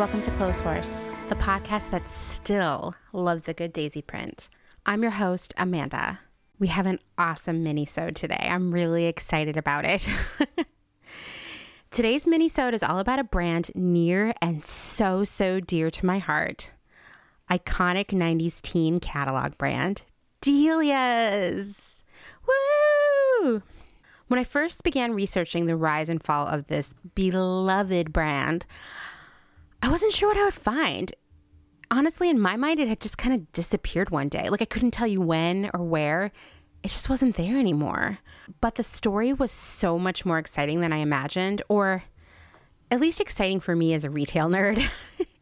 Welcome to Clothes Horse, the podcast that still loves a good daisy print. I'm your host, Amanda. We have an awesome mini-sode today. I'm really excited about it. Today's mini-sode is all about a brand near and so, so dear to my heart. Iconic 90s teen catalog brand, Delia's. Woo! When I first began researching the rise and fall of this beloved brand, I wasn't sure what I would find. Honestly, in my mind, it had just kind of disappeared one day. Like, I couldn't tell you when or where. It just wasn't there anymore. But the story was so much more exciting than I imagined, or at least exciting for me as a retail nerd.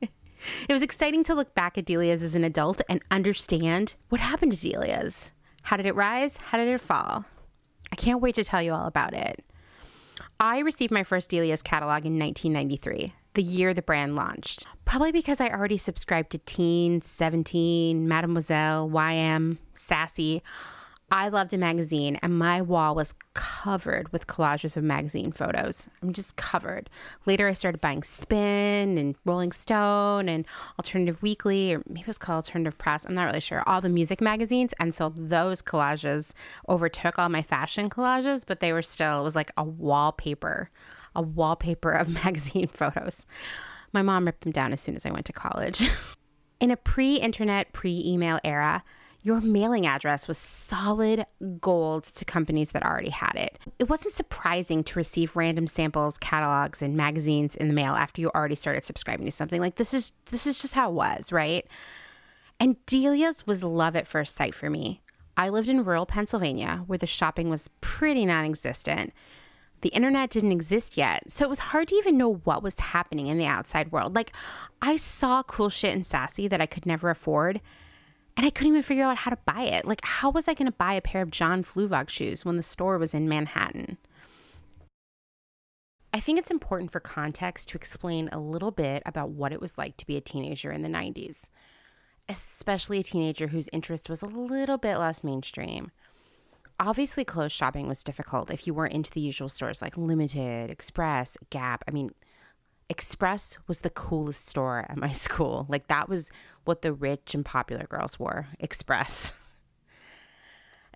It was exciting to look back at Delia's as an adult and understand what happened to Delia's. How did it rise? How did it fall? I can't wait to tell you all about it. I received my first Delia's catalog in 1993, the year the brand launched, probably because I already subscribed to Teen, 17, Mademoiselle, YM, Sassy. I loved a magazine, and my wall was covered with collages of magazine photos. I'm just covered. Later, I started buying Spin and Rolling Stone and Alternative Weekly, or maybe it was called Alternative Press. I'm not really sure. All the music magazines. And so those collages overtook all my fashion collages, but they were still, it was like a wallpaper of magazine photos. My mom ripped them down as soon as I went to college. In a pre-internet, pre-email era, your mailing address was solid gold to companies that already had it. It wasn't surprising to receive random samples, catalogs, and magazines in the mail after you already started subscribing to something. Like, this is just how it was, right? And Delia's was love at first sight for me. I lived in rural Pennsylvania where the shopping was pretty non-existent. The internet didn't exist yet, so it was hard to even know what was happening in the outside world. Like, I saw cool shit in Sassy that I could never afford, and I couldn't even figure out how to buy it. Like, how was I going to buy a pair of John Fluvog shoes when the store was in Manhattan? I think it's important for context to explain a little bit about what it was like to be a teenager in the 90s, especially a teenager whose interest was a little bit less mainstream. Obviously, clothes shopping was difficult if you weren't into the usual stores like Limited, Express, Gap. I mean, Express was the coolest store at my school. Like, that was what the rich and popular girls wore, Express.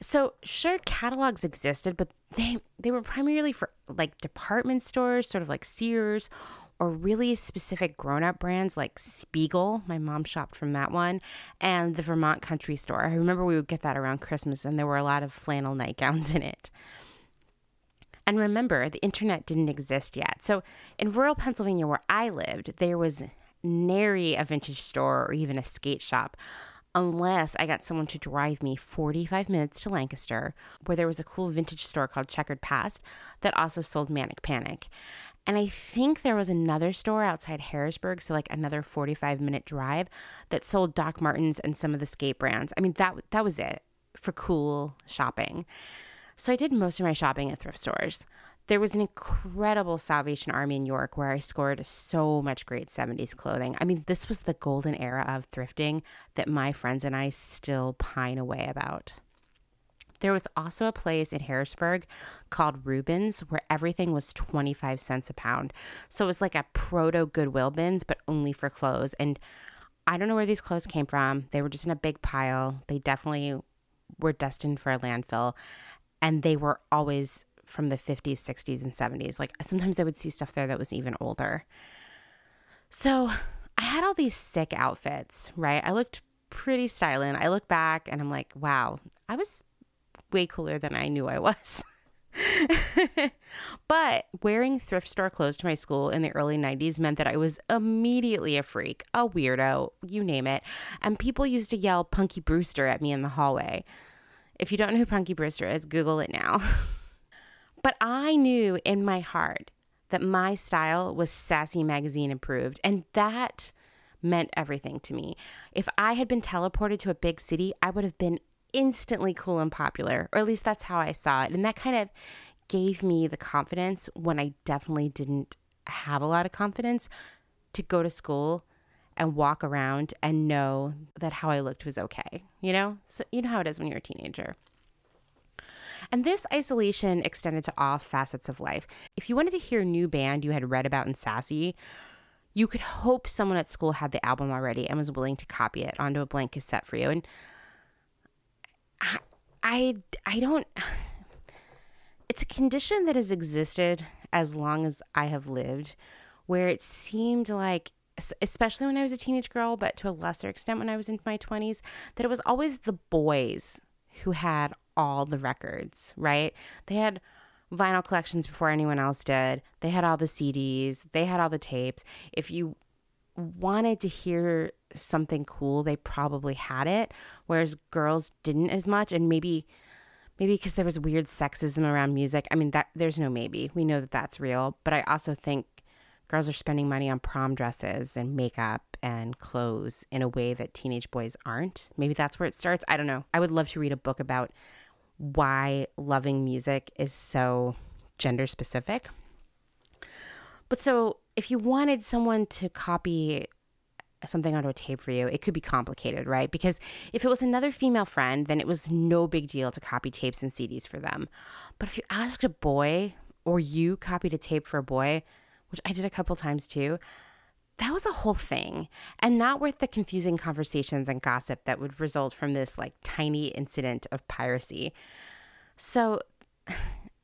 So sure, catalogs existed, but they were primarily for like department stores, sort of like Sears, or really specific grown-up brands like Spiegel. My mom shopped from that one, and the Vermont Country Store. I remember we would get that around Christmas, and there were a lot of flannel nightgowns in it. And remember, the internet didn't exist yet. So in rural Pennsylvania where I lived, there was nary a vintage store or even a skate shop unless I got someone to drive me 45 minutes to Lancaster, where there was a cool vintage store called Checkered Past that also sold Manic Panic. And I think there was another store outside Harrisburg, so like another 45-minute drive, that sold Doc Martens and some of the skate brands. I mean, that was it for cool shopping. So I did most of my shopping at thrift stores. There was an incredible Salvation Army in York where I scored so much great 70s clothing. I mean, this was the golden era of thrifting that my friends and I still pine away about. There was also a place in Harrisburg called Rubens where everything was 25 cents a pound. So it was like a proto Goodwill bins, but only for clothes. And I don't know where these clothes came from. They were just in a big pile. They definitely were destined for a landfill. And they were always from the 50s, 60s, and 70s. Like, sometimes I would see stuff there that was even older. So I had all these sick outfits, right? I looked pretty stylish. I look back and I'm like, wow, I was way cooler than I knew I was. But wearing thrift store clothes to my school in the early 90s meant that I was immediately a freak, a weirdo, you name it. And people used to yell Punky Brewster at me in the hallway. If you don't know who Punky Brewster is, Google it now. But I knew in my heart that my style was Sassy magazine approved, and that meant everything to me. If I had been teleported to a big city, I would have been instantly cool and popular, or at least that's how I saw it. And that kind of gave me the confidence when I definitely didn't have a lot of confidence to go to school and walk around and know that how I looked was okay, you know? So you know how it is when you're a teenager. And this isolation extended to all facets of life. If you wanted to hear a new band you had read about in Sassy, You could hope someone at school had the album already and was willing to copy it onto a blank cassette for you. And I don't... It's a condition that has existed as long as I have lived, where it seemed like, especially when I was a teenage girl, but to a lesser extent when I was in my 20s, that it was always the boys who had all the records, right? They had vinyl collections before anyone else did. They had all the CDs. They had all the tapes. If you wanted to hear something cool, they probably had it, whereas girls didn't as much. And maybe because there was weird sexism around music. I mean, that there's no maybe. We know that that's real. But I also think girls are spending money on prom dresses and makeup and clothes in a way that teenage boys aren't. Maybe that's where it starts. I don't know. I would love to read a book about why loving music is so gender specific. But so if you wanted someone to copy something onto a tape for you, it could be complicated, right? Because if it was another female friend, then it was no big deal to copy tapes and CDs for them. But if you asked a boy, or you copied a tape for a boy, which I did a couple times too, that was a whole thing, and not worth the confusing conversations and gossip that would result from this like tiny incident of piracy. So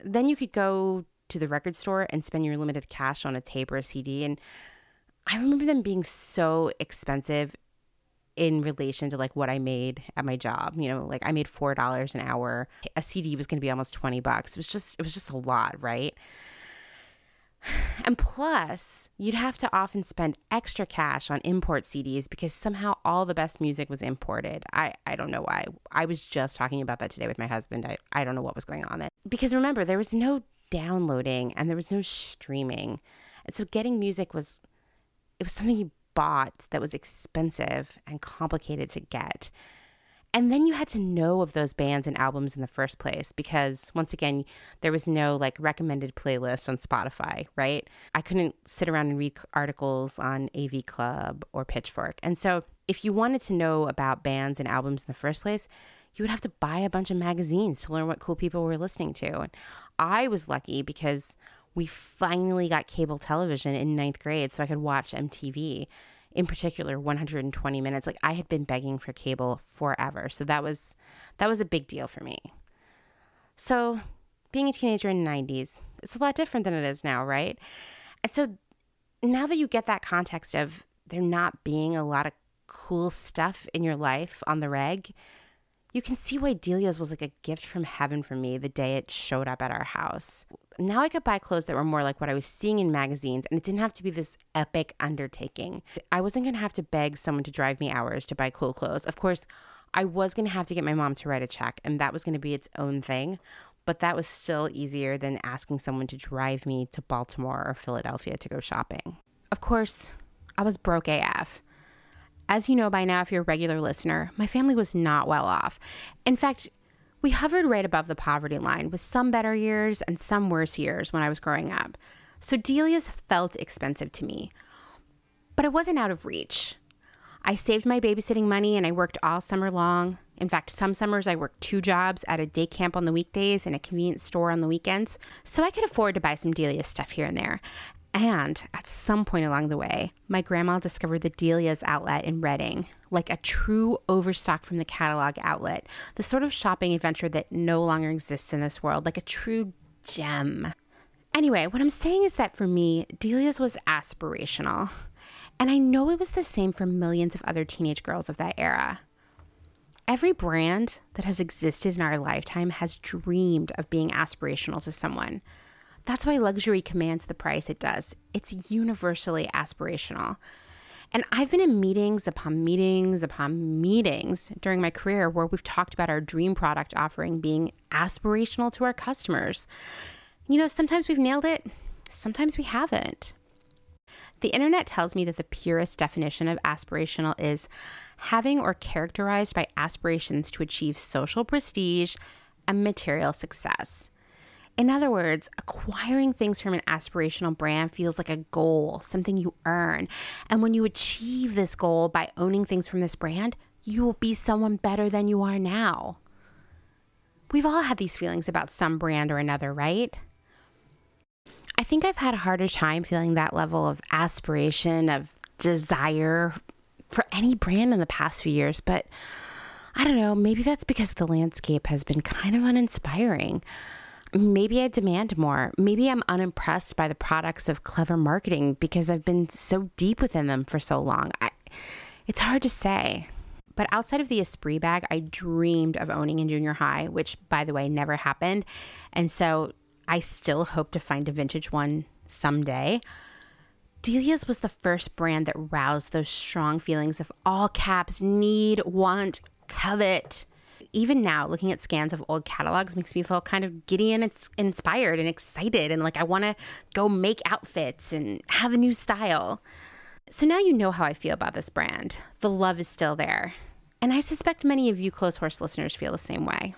then you could go to the record store and spend your limited cash on a tape or a CD. And I remember them being so expensive in relation to like what I made at my job. You know, like I made $4 an hour. A CD was going to be almost $20. It was just a lot, right? And plus, you'd have to often spend extra cash on import CDs because somehow all the best music was imported. I don't know why. I was just talking about that today with my husband. I don't know what was going on there. Because remember, there was no downloading and there was no streaming. And so getting music was something you bought that was expensive and complicated to get. And then you had to know of those bands and albums in the first place because, once again, there was no like recommended playlist on Spotify, right? I couldn't sit around and read articles on AV Club or Pitchfork. And so if you wanted to know about bands and albums in the first place, you would have to buy a bunch of magazines to learn what cool people were listening to. And I was lucky because we finally got cable television in 9th grade so I could watch MTV. In particular, 120 minutes. Like, I had been begging for cable forever. So that was a big deal for me. So being a teenager in the 90s, it's a lot different than it is now, right? And so now that you get that context of there not being a lot of cool stuff in your life on the reg, you can see why Delia's was like a gift from heaven for me the day it showed up at our house. Now I could buy clothes that were more like what I was seeing in magazines, and it didn't have to be this epic undertaking. I wasn't going to have to beg someone to drive me hours to buy cool clothes. Of course, I was going to have to get my mom to write a check, and that was going to be its own thing, but that was still easier than asking someone to drive me to Baltimore or Philadelphia to go shopping. Of course, I was broke AF. As you know by now, if you're a regular listener, my family was not well off. In fact, we hovered right above the poverty line with some better years and some worse years when I was growing up. So Delia's felt expensive to me, but it wasn't out of reach. I saved my babysitting money and I worked all summer long. In fact, some summers I worked 2 jobs at a day camp on the weekdays and a convenience store on the weekends. So I could afford to buy some Delia's stuff here and there. And at some point along the way, my grandma discovered the Delia's outlet in Reading, like a true overstock from the catalog outlet, the sort of shopping adventure that no longer exists in this world, like a true gem. Anyway, what I'm saying is that for me, Delia's was aspirational. And I know it was the same for millions of other teenage girls of that era. Every brand that has existed in our lifetime has dreamed of being aspirational to someone. That's why luxury commands the price it does. It's universally aspirational. And I've been in meetings upon meetings upon meetings during my career where we've talked about our dream product offering being aspirational to our customers. You know, sometimes we've nailed it, sometimes we haven't. The internet tells me that the purest definition of aspirational is having or characterized by aspirations to achieve social prestige and material success. In other words, acquiring things from an aspirational brand feels like a goal, something you earn. And when you achieve this goal by owning things from this brand, you will be someone better than you are now. We've all had these feelings about some brand or another, right? I think I've had a harder time feeling that level of aspiration, of desire for any brand in the past few years. But I don't know, maybe that's because the landscape has been kind of uninspiring. Maybe I demand more. Maybe I'm unimpressed by the products of clever marketing because I've been so deep within them for so long. It's hard to say. But outside of the Esprit bag, I dreamed of owning in junior high, which, by the way, never happened. And so I still hope to find a vintage one someday. Delia's was the first brand that roused those strong feelings of all caps, need, want, covet. Even now, looking at scans of old catalogs makes me feel kind of giddy and it's inspired and excited. And like, I want to go make outfits and have a new style. So now you know how I feel about this brand. The love is still there. And I suspect many of you Close Horse listeners feel the same way.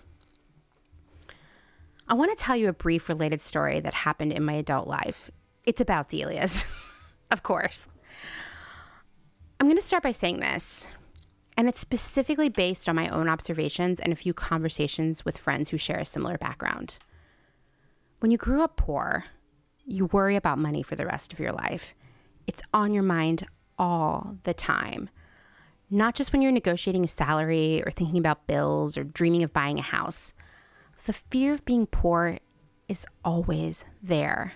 I want to tell you a brief related story that happened in my adult life. It's about Delia's, of course. I'm going to start by saying this, and it's specifically based on my own observations and a few conversations with friends who share a similar background. When you grew up poor, you worry about money for the rest of your life. It's on your mind all the time. Not just when you're negotiating a salary or thinking about bills or dreaming of buying a house. The fear of being poor is always there.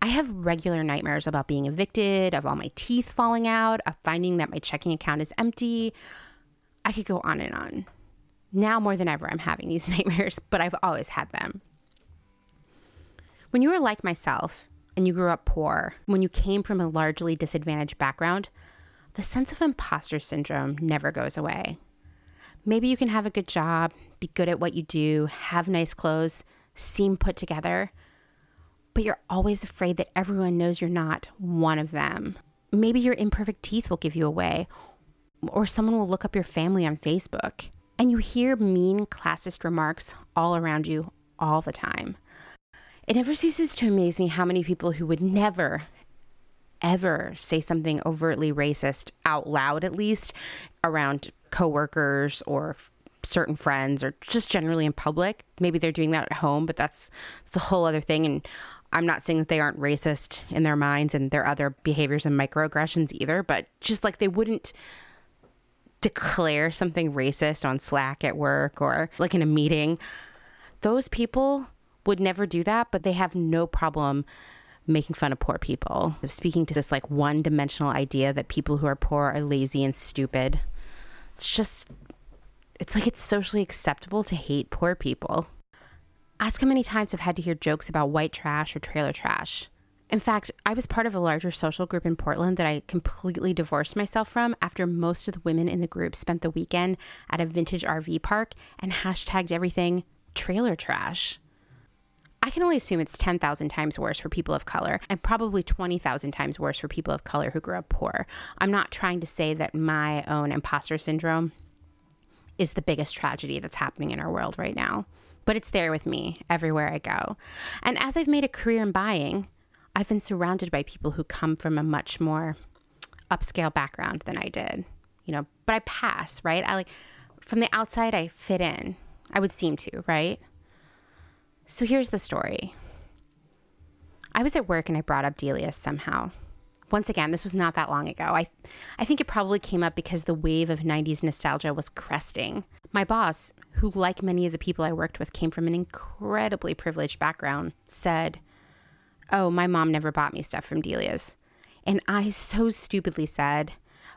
I have regular nightmares about being evicted, of all my teeth falling out, of finding that my checking account is empty. I could go on and on. Now more than ever, I'm having these nightmares, but I've always had them. When you were like myself and you grew up poor, when you came from a largely disadvantaged background, the sense of imposter syndrome never goes away. Maybe you can have a good job, be good at what you do, have nice clothes, seem put together, but you're always afraid that everyone knows you're not one of them. Maybe your imperfect teeth will give you away, or someone will look up your family on Facebook, and you hear mean, classist remarks all around you all the time. It never ceases to amaze me how many people who would never, ever say something overtly racist, out loud at least, around coworkers or certain friends or just generally in public. Maybe they're doing that at home, but that's a whole other thing. And I'm not saying that they aren't racist in their minds and their other behaviors and microaggressions either, but just like they wouldn't declare something racist on Slack at work or like in a meeting. Those people would never do that, but they have no problem making fun of poor people, of speaking to this like one-dimensional idea that people who are poor are lazy and stupid. It's just, it's like it's socially acceptable to hate poor people. Ask how many times I've had to hear jokes about white trash or trailer trash. In fact, I was part of a larger social group in Portland that I completely divorced myself from after most of the women in the group spent the weekend at a vintage RV park and hashtagged everything trailer trash. I can only assume it's 10,000 times worse for people of color and probably 20,000 times worse for people of color who grew up poor. I'm not trying to say that my own imposter syndrome is the biggest tragedy that's happening in our world right now, but it's there with me everywhere I go. And as I've made a career in buying, I've been surrounded by people who come from a much more upscale background than I did, you know, but I pass, right? I like from the outside, I fit in. I would seem to, right? So here's the story. I was at work and I brought up Delia's somehow. Once again, this was not that long ago. I think it probably came up because the wave of 90s nostalgia was cresting. My boss, who like many of the people I worked with came from an incredibly privileged background, said, "Oh, my mom never bought me stuff from Delia's." And I so stupidly said,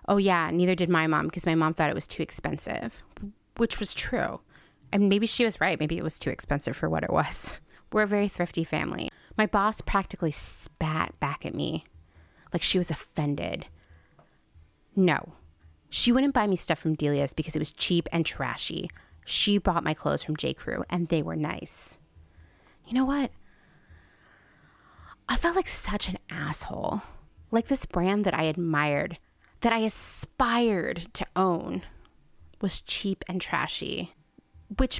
"Oh yeah, neither did my mom because my mom thought it was too expensive," which was true. And maybe she was right. Maybe it was too expensive for what it was. We're a very thrifty family. My boss practically spat back at me like she was offended. No, she wouldn't buy me stuff from Delia's because it was cheap and trashy. She bought my clothes from J.Crew and they were nice. You know what? I felt like such an asshole. Like this brand that I admired, that I aspired to own, was cheap and trashy. Which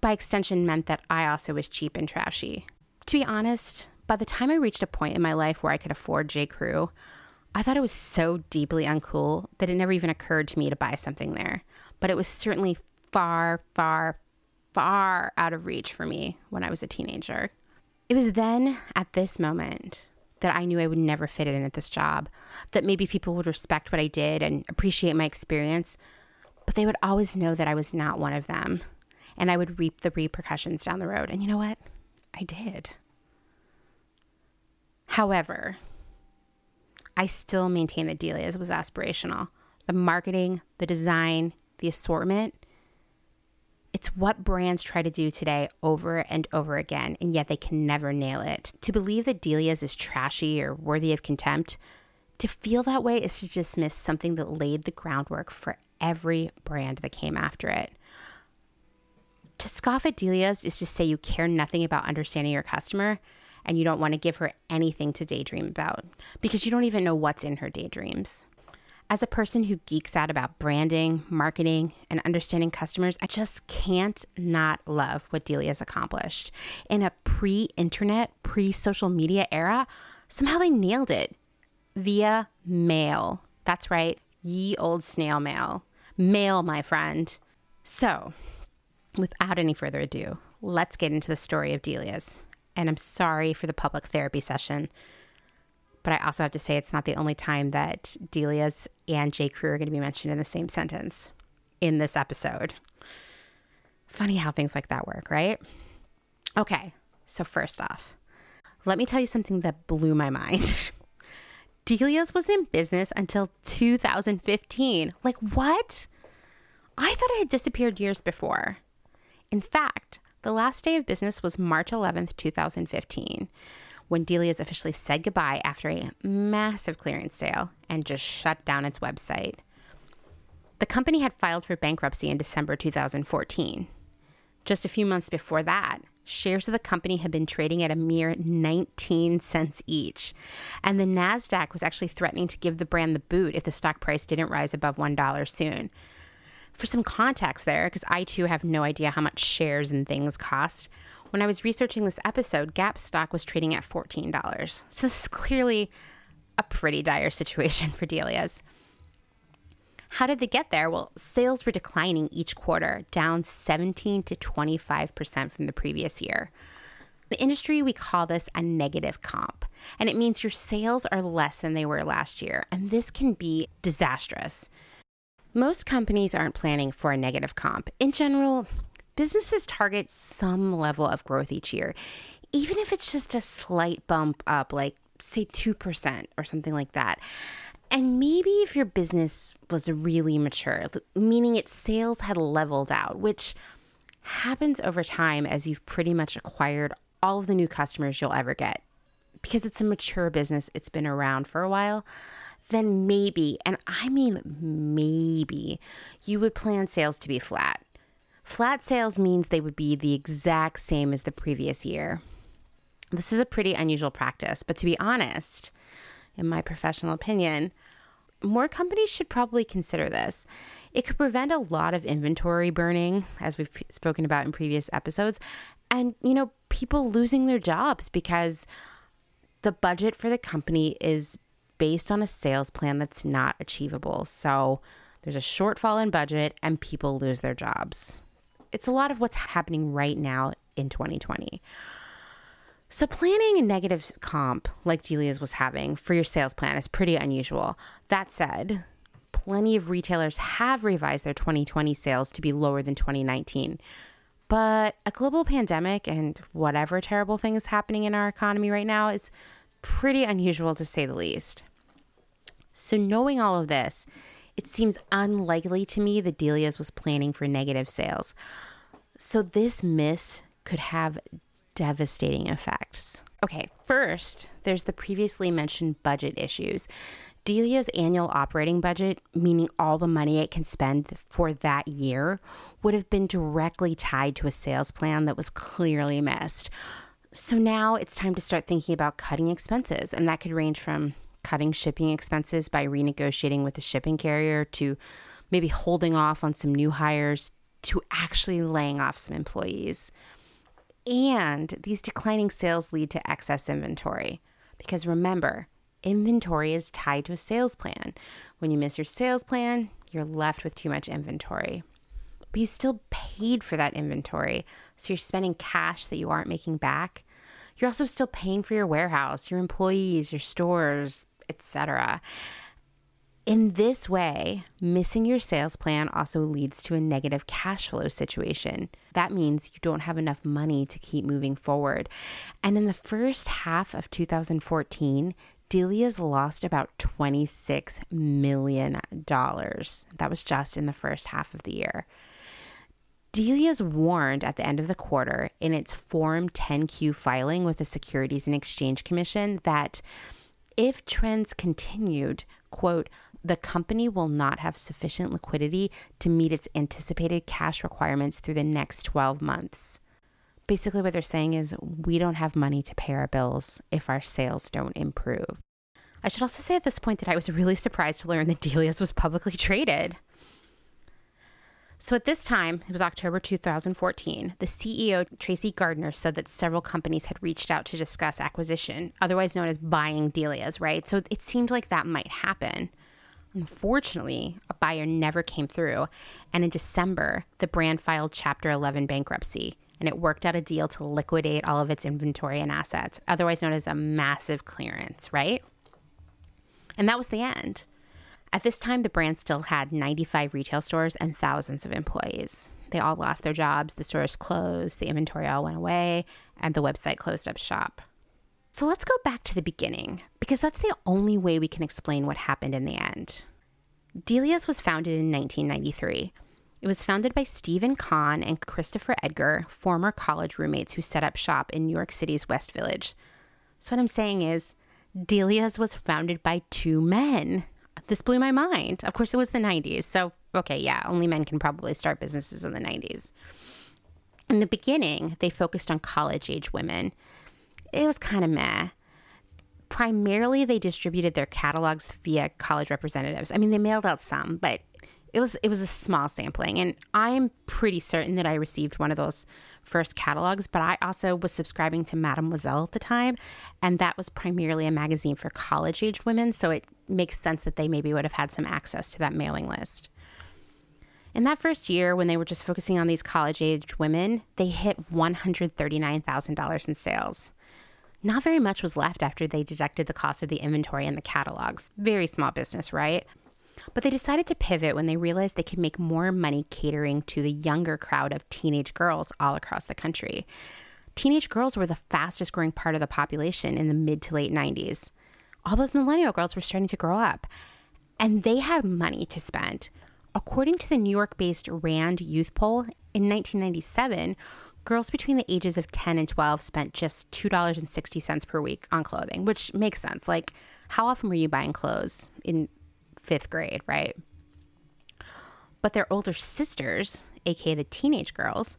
by extension meant that I also was cheap and trashy. To be honest, by the time I reached a point in my life where I could afford J.Crew, I thought it was so deeply uncool that it never even occurred to me to buy something there. But it was certainly far, far, far out of reach for me when I was a teenager. It was then at this moment that I knew I would never fit in at this job, that maybe people would respect what I did and appreciate my experience, but they would always know that I was not one of them, and I would reap the repercussions down the road. And you know what? I did. However, I still maintain that Delia's was aspirational. The marketing, the design, the assortment, it's what brands try to do today over and over again, and yet they can never nail it. To believe that Delia's is trashy or worthy of contempt, to feel that way is to dismiss something that laid the groundwork for every brand that came after it. To scoff at Delia's is to say you care nothing about understanding your customer, and you don't want to give her anything to daydream about because you don't even know what's in her daydreams. As a person who geeks out about branding, marketing, and understanding customers, I just can't not love what Delia's accomplished. In a pre-internet, pre-social media era, somehow they nailed it via mail. That's right, ye old snail mail. Mail, my friend. So, without any further ado, let's get into the story of Delia's. And I'm sorry for the public therapy session, but I also have to say it's not the only time that Delia's and J.Crew are going to be mentioned in the same sentence in this episode. Funny how things like that work, right? Okay, so first off, let me tell you something that blew my mind. Delia's was in business until 2015. Like, what? I thought it had disappeared years before. In fact, the last day of business was March 11th, 2015, when Delia's officially said goodbye after a massive clearance sale and just shut down its website. The company had filed for bankruptcy in December 2014. Just a few months before that, shares of the company had been trading at a mere 19 cents each, and the NASDAQ was actually threatening to give the brand the boot if the stock price didn't rise above $1 soon. For some context there, because I too have no idea how much shares and things cost, when I was researching this episode, Gap stock was trading at $14. So this is clearly a pretty dire situation for Delia's. How did they get there? Well, sales were declining each quarter, down 17 to 25% from the previous year. In the industry, we call this a negative comp, and it means your sales are less than they were last year, and this can be disastrous. Most companies aren't planning for a negative comp. In general, businesses target some level of growth each year, even if it's just a slight bump up, like say 2% or something like that. And maybe if your business was really mature, meaning its sales had leveled out, which happens over time as you've pretty much acquired all of the new customers you'll ever get. Because it's a mature business, it's been around for a while, then maybe, and I mean maybe, you would plan sales to be flat. Flat sales means they would be the exact same as the previous year. This is a pretty unusual practice, but to be honest, in my professional opinion, more companies should probably consider this. It could prevent a lot of inventory burning, as we've spoken about in previous episodes, and, you know, people losing their jobs because the budget for the company is based on a sales plan that's not achievable. So there's a shortfall in budget and people lose their jobs. It's a lot of what's happening right now in 2020. So planning a negative comp like Delia's was having for your sales plan is pretty unusual. That said, plenty of retailers have revised their 2020 sales to be lower than 2019. But a global pandemic and whatever terrible thing is happening in our economy right now is pretty unusual to say the least. So knowing all of this, it seems unlikely to me that Delia's was planning for negative sales. So this miss could have devastating effects. Okay, first, there's the previously mentioned budget issues. Delia's annual operating budget, meaning all the money it can spend for that year, would have been directly tied to a sales plan that was clearly missed. So now it's time to start thinking about cutting expenses, and that could range from cutting shipping expenses by renegotiating with the shipping carrier to maybe holding off on some new hires to actually laying off some employees. And these declining sales lead to excess inventory because remember, inventory is tied to a sales plan. When you miss your sales plan, you're left with too much inventory. But you still paid for that inventory, so you're spending cash that you aren't making back. You're also still paying for your warehouse, your employees, your stores, etc. In this way, missing your sales plan also leads to a negative cash flow situation. That means you don't have enough money to keep moving forward. And in the first half of 2014, Delia's lost about $26 million. That was just in the first half of the year. Delia's warned at the end of the quarter in its Form 10-Q filing with the Securities and Exchange Commission that if trends continued, quote, the company will not have sufficient liquidity to meet its anticipated cash requirements through the next 12 months. Basically what they're saying is we don't have money to pay our bills if our sales don't improve. I should also say at this point that I was really surprised to learn that Delia's was publicly traded. So at this time, it was October 2014, the CEO, Tracy Gardner, said that several companies had reached out to discuss acquisition, otherwise known as buying Delia's, right? So it seemed like that might happen. Unfortunately, a buyer never came through. And in December, the brand filed Chapter 11 bankruptcy, and it worked out a deal to liquidate all of its inventory and assets, otherwise known as a massive clearance, right? And that was the end. At this time, the brand still had 95 retail stores and thousands of employees. They all lost their jobs, the stores closed, the inventory all went away, and the website closed up shop. So let's go back to the beginning, because that's the only way we can explain what happened in the end. Delia's was founded in 1993. It was founded by Stephen Kahn and Christopher Edgar, former college roommates who set up shop in New York City's West Village. So what I'm saying is, Delia's was founded by two men. This blew my mind. Of course, it was the 90s. So, okay, yeah, only men can probably start businesses in the 90s. In the beginning, they focused on college-age women. It was kind of meh. Primarily, they distributed their catalogs via college representatives. I mean, they mailed out some, but it was a small sampling. And I'm pretty certain that I received one of those first catalogs, but I also was subscribing to Mademoiselle at the time, and that was primarily a magazine for college-age women, so it makes sense that they maybe would have had some access to that mailing list. In that first year, when they were just focusing on these college-age women, they hit $139,000 in sales. Not very much was left after they deducted the cost of the inventory and the catalogs. Very small business, right? But they decided to pivot when they realized they could make more money catering to the younger crowd of teenage girls all across the country. Teenage girls were the fastest growing part of the population in the mid to late 90s. All those millennial girls were starting to grow up, and they had money to spend. According to the New York-based Rand Youth Poll, in 1997, girls between the ages of 10 and 12 spent just $2.60 per week on clothing, which makes sense. Like, how often were you buying clothes in fifth grade, right? But their older sisters, aka the teenage girls,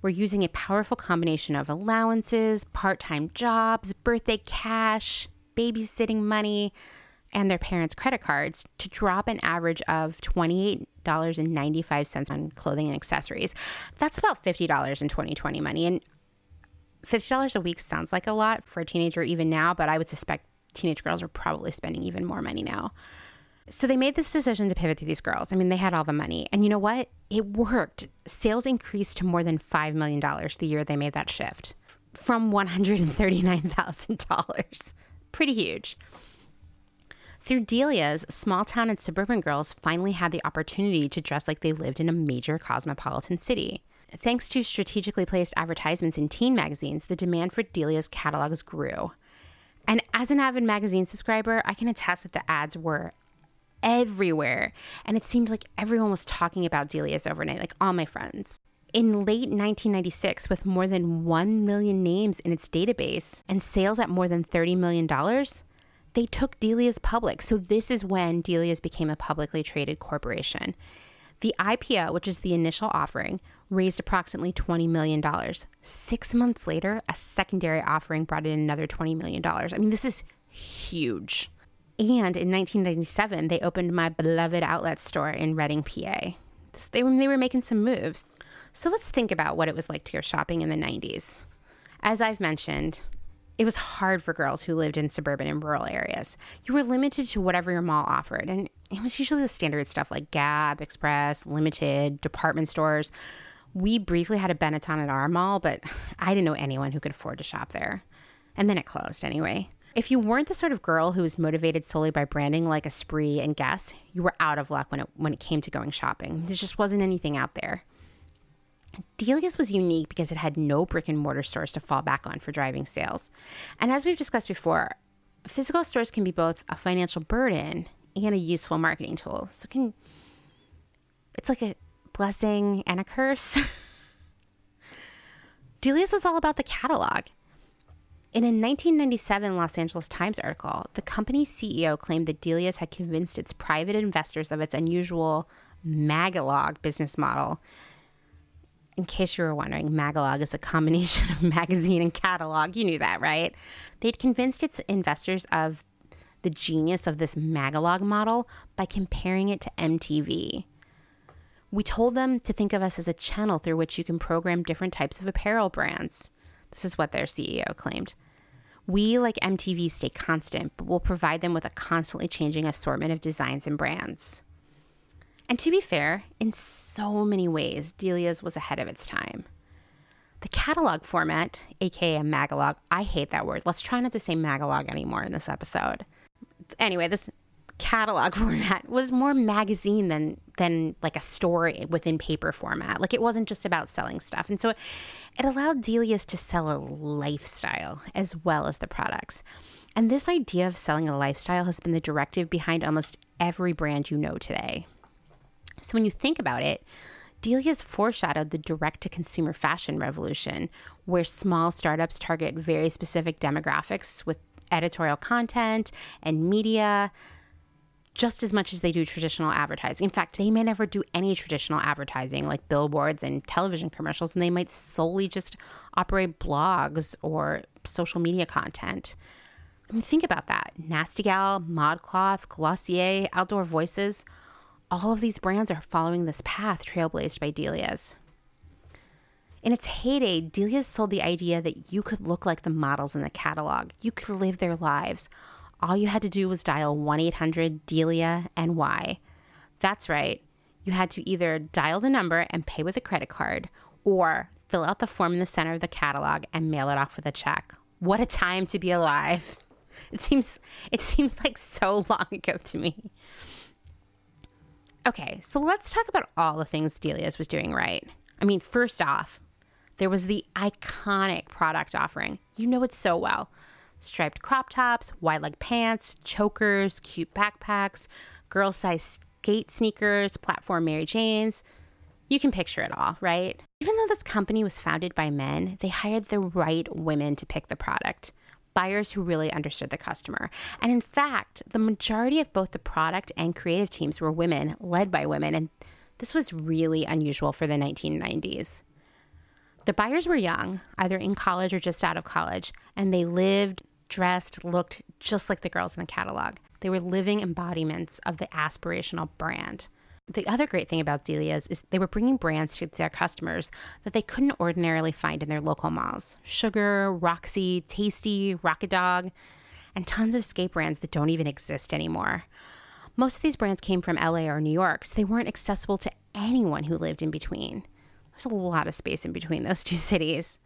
were using a powerful combination of allowances, part-time jobs, birthday cash, babysitting money, and their parents' credit cards to drop an average of $28.95 on clothing and accessories. That's about $50 in 2020 money, and $50 a week sounds like a lot for a teenager even now, but I would suspect teenage girls are probably spending even more money now. So they made this decision to pivot to these girls. I mean, they had all the money. And you know what? It worked. Sales increased to more than $5 million the year they made that shift, from $139,000. Pretty huge. Through Delia's, small town and suburban girls finally had the opportunity to dress like they lived in a major cosmopolitan city. Thanks to strategically placed advertisements in teen magazines, the demand for Delia's catalogs grew. And as an avid magazine subscriber, I can attest that the ads were everywhere, and it seemed like everyone was talking about Delia's overnight, like all my friends. In late 1996, with more than 1 million names in its database and sales at more than $30 million, they took Delia's public. So this is when Delia's became a publicly traded corporation. The IPO, which is the initial offering, raised approximately $20 million. 6 months later, a secondary offering brought in another $20 million. I mean, this is huge. And in 1997, they opened my beloved outlet store in Reading, PA. They were making some moves. So let's think about what it was like to go shopping in the 90s. As I've mentioned, it was hard for girls who lived in suburban and rural areas. You were limited to whatever your mall offered, and it was usually the standard stuff like Gap, Express, Limited, department stores. We briefly had a Benetton at our mall, but I didn't know anyone who could afford to shop there. And then it closed anyway. If you weren't the sort of girl who was motivated solely by branding like Esprit and Guess, you were out of luck when it came to going shopping. There just wasn't anything out there. Delia's was unique because it had no brick and mortar stores to fall back on for driving sales. And as we've discussed before, physical stores can be both a financial burden and a useful marketing tool. So it's like a blessing and a curse. Delia's was all about the catalog. In a 1997 Los Angeles Times article, the company's CEO claimed that Delia's had convinced its private investors of its unusual magalog business model. In case you were wondering, magalog is a combination of magazine and catalog. You knew that, right? They'd convinced its investors of the genius of this magalog model by comparing it to MTV. We told them to think of us as a channel through which you can program different types of apparel brands. This is what their CEO claimed. We, like MTV, stay constant, but we'll provide them with a constantly changing assortment of designs and brands. And to be fair, in so many ways, Delia's was ahead of its time. The catalog format, aka magalog, I hate that word. Let's try not to say magalog anymore in this episode. Anyway, this catalog format was more magazine than like a store within paper format. Like, it wasn't just about selling stuff. And so it allowed Delia's to sell a lifestyle as well as the products. And this idea of selling a lifestyle has been the directive behind almost every brand you know today. So when you think about it, Delia's foreshadowed the direct-to-consumer fashion revolution, where small startups target very specific demographics with editorial content and media just as much as they do traditional advertising. In fact, they may never do any traditional advertising like billboards and television commercials, and they might solely just operate blogs or social media content. I mean, think about that. Nasty Gal, ModCloth, Glossier, Outdoor Voices, all of these brands are following this path trailblazed by Delia's. In its heyday, Delia's sold the idea that you could look like the models in the catalog. You could live their lives. All you had to do was dial 1-800-DELIA-NY. That's right. You had to either dial the number and pay with a credit card, or fill out the form in the center of the catalog and mail it off with a check. What a time to be alive. It seems like so long ago to me. Okay, so let's talk about all the things Delia's was doing right. I mean, first off, there was the iconic product offering. You know it so well. Striped crop tops, wide leg pants, chokers, cute backpacks, girl-sized skate sneakers, platform Mary Janes. You can picture it all, right? Even though this company was founded by men, they hired the right women to pick the product. Buyers who really understood the customer. And in fact, the majority of both the product and creative teams were women, led by women, and this was really unusual for the 1990s. The buyers were young, either in college or just out of college, and they lived, dressed, looked just like the girls in the catalog. They were living embodiments of the aspirational brand. The other great thing about Delia's is they were bringing brands to their customers that they couldn't ordinarily find in their local malls. Sugar, Roxy, Tasty, Rocket Dog, and tons of skate brands that don't even exist anymore. Most of these brands came from LA or New York, so they weren't accessible to anyone who lived in between. There's a lot of space in between those two cities.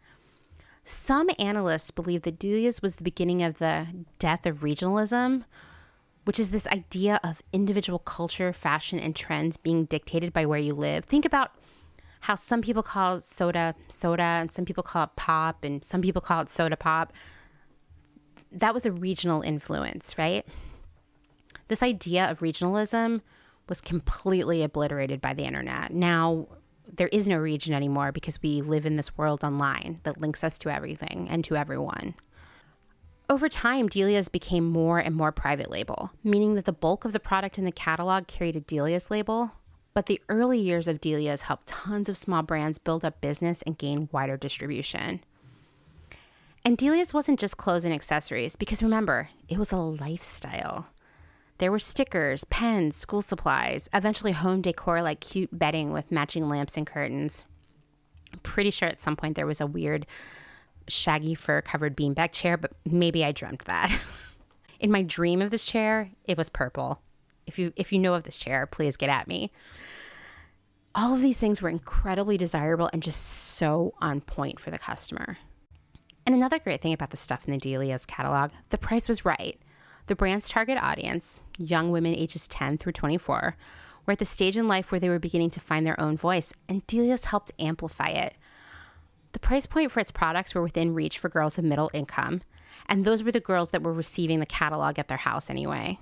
Some analysts believe that Delia's was the beginning of the death of regionalism, which is this idea of individual culture, fashion, and trends being dictated by where you live. Think about how some people call soda, and some people call it pop, and some people call it soda pop. That was a regional influence, right? This idea of regionalism was completely obliterated by the internet. Now, there is no region anymore because we live in this world online that links us to everything and to everyone. Over time, Delia's became more and more private label, meaning that the bulk of the product in the catalog carried a Delia's label, but the early years of Delia's helped tons of small brands build up business and gain wider distribution. And Delia's wasn't just clothes and accessories, because remember, it was a lifestyle. There were stickers, pens, school supplies, eventually home decor like cute bedding with matching lamps and curtains. I'm pretty sure at some point there was a weird shaggy fur-covered beanbag chair, but maybe I dreamt that. In my dream of this chair, it was purple. If you know of this chair, please get at me. All of these things were incredibly desirable and just so on point for the customer. And another great thing about the stuff in the Delia's catalog, the price was right. The brand's target audience, young women ages 10 through 24, were at the stage in life where they were beginning to find their own voice, and Delia's helped amplify it. The price point for its products were within reach for girls of middle income, and those were the girls that were receiving the catalog at their house anyway.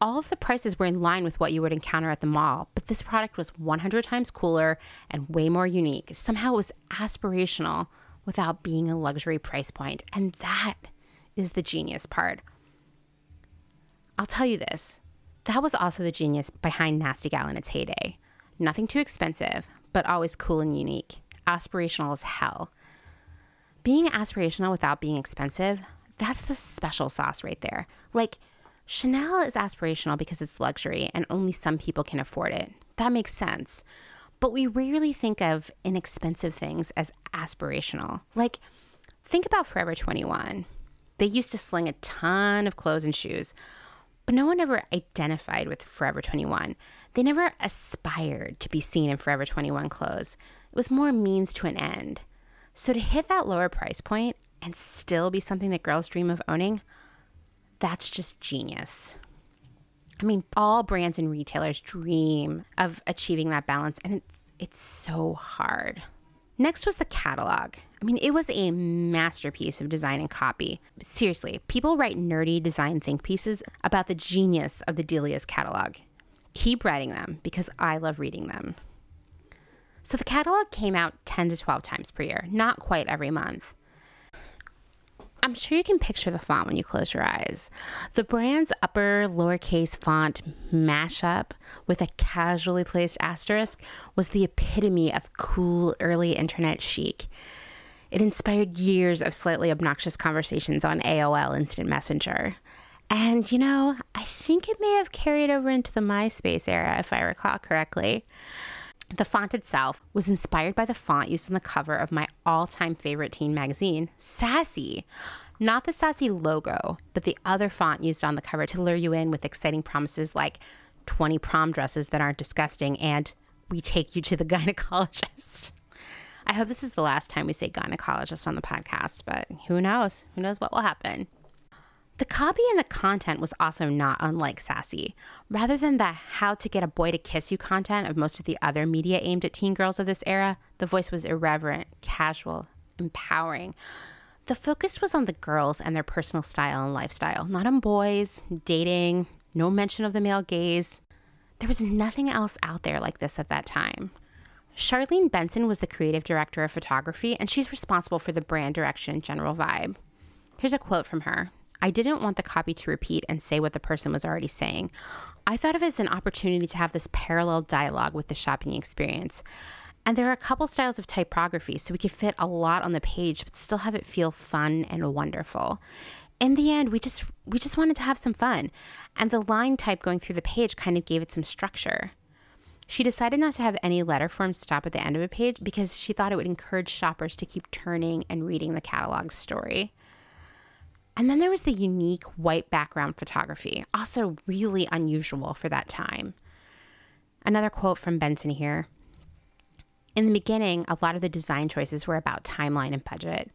All of the prices were in line with what you would encounter at the mall, but this product was 100 times cooler and way more unique. Somehow it was aspirational without being a luxury price point, and that is the genius part. I'll tell you this, that was also the genius behind Nasty Gal in its heyday. Nothing too expensive, but always cool and unique. Aspirational as hell. Being aspirational without being expensive, that's the special sauce right there. Like, Chanel is aspirational because it's luxury and only some people can afford it. That makes sense. But we rarely think of inexpensive things as aspirational. Like, think about Forever 21. They used to sling a ton of clothes and shoes, but no one ever identified with Forever 21. They never aspired to be seen in Forever 21 clothes. It was more means to an end. So to hit that lower price point and still be something that girls dream of owning, that's just genius. I mean, all brands and retailers dream of achieving that balance, and it's so hard. Next was the catalog. I mean, it was a masterpiece of design and copy. Seriously, people write nerdy design think pieces about the genius of the Delia's catalog. Keep writing them because I love reading them. So the catalog came out 10 to 12 times per year, not quite every month. I'm sure you can picture the font when you close your eyes. The brand's upper lowercase font mashup with a casually placed asterisk was the epitome of cool early internet chic. It inspired years of slightly obnoxious conversations on AOL Instant Messenger. And, you know, I think it may have carried over into the MySpace era, if I recall correctly. The font itself was inspired by the font used on the cover of my all-time favorite teen magazine, Sassy. Not the Sassy logo, but the other font used on the cover to lure you in with exciting promises like 20 prom dresses that aren't disgusting and we take you to the gynecologist. I hope this is the last time we say gynecologist on the podcast, but who knows? Who knows what will happen? The copy and the content was also not unlike Sassy. Rather than the how to get a boy to kiss you content of most of the other media aimed at teen girls of this era, the voice was irreverent, casual, empowering. The focus was on the girls and their personal style and lifestyle, not on boys, dating, no mention of the male gaze. There was nothing else out there like this at that time. Charlene Benson was the creative director of photography, and she's responsible for the brand direction and general vibe. Here's a quote from her. I didn't want the copy to repeat and say what the person was already saying. I thought of it as an opportunity to have this parallel dialogue with the shopping experience. And there are a couple styles of typography, so we could fit a lot on the page, but still have it feel fun and wonderful. In the end, we just wanted to have some fun. And the line type going through the page kind of gave it some structure. She decided not to have any letter forms stop at the end of a page because she thought it would encourage shoppers to keep turning and reading the catalog's story. And then there was the unique white background photography, also really unusual for that time. Another quote from Benson here. In the beginning, a lot of the design choices were about timeline and budget.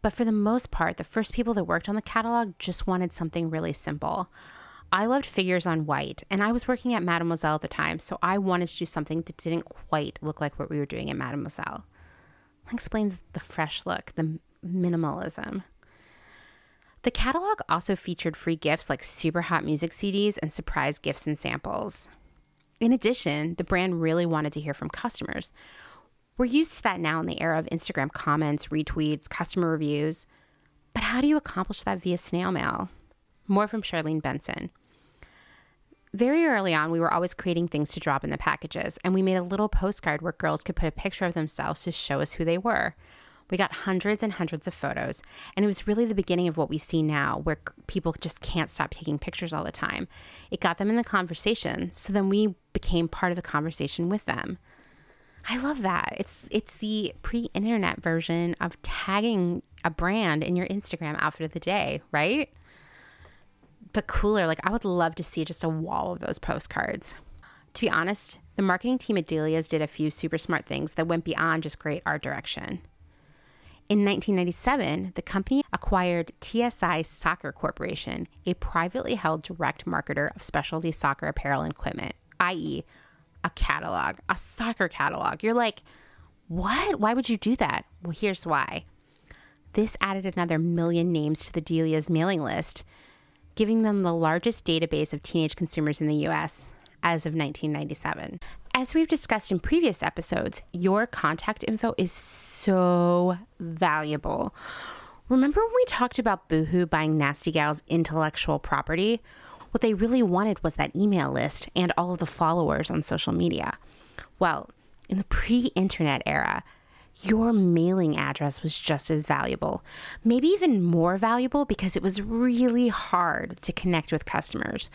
But for the most part, the first people that worked on the catalog just wanted something really simple. I loved figures on white, and I was working at Mademoiselle at the time, so I wanted to do something that didn't quite look like what we were doing at Mademoiselle. That explains the fresh look, the minimalism. The catalog also featured free gifts like super hot music CDs and surprise gifts and samples. In addition, the brand really wanted to hear from customers. We're used to that now in the era of Instagram comments, retweets, customer reviews. But how do you accomplish that via snail mail? More from Charlene Benson. Very early on, we were always creating things to drop in the packages, and we made a little postcard where girls could put a picture of themselves to show us who they were. We got hundreds and hundreds of photos, and it was really the beginning of what we see now, where people just can't stop taking pictures all the time. It got them in the conversation, so then we became part of the conversation with them. I love that. It's the pre-internet version of tagging a brand in your Instagram outfit of the day, right? But cooler. Like, I would love to see just a wall of those postcards. To be honest, the marketing team at Delia's did a few super smart things that went beyond just great art direction. In 1997, the company acquired TSI Soccer Corporation, a privately held direct marketer of specialty soccer apparel and equipment, i.e., a catalog, a soccer catalog. You're like, what? Why would you do that? Well, here's why. This added another 1 million names to the Delia's mailing list, giving them the largest database of teenage consumers in the U.S. as of 1997. As we've discussed in previous episodes, your contact info is so valuable. Remember when we talked about Boohoo buying Nasty Gal's intellectual property? What they really wanted was that email list and all of the followers on social media. Well, in the pre-internet era, your mailing address was just as valuable, maybe even more valuable, because it was really hard to connect with customers.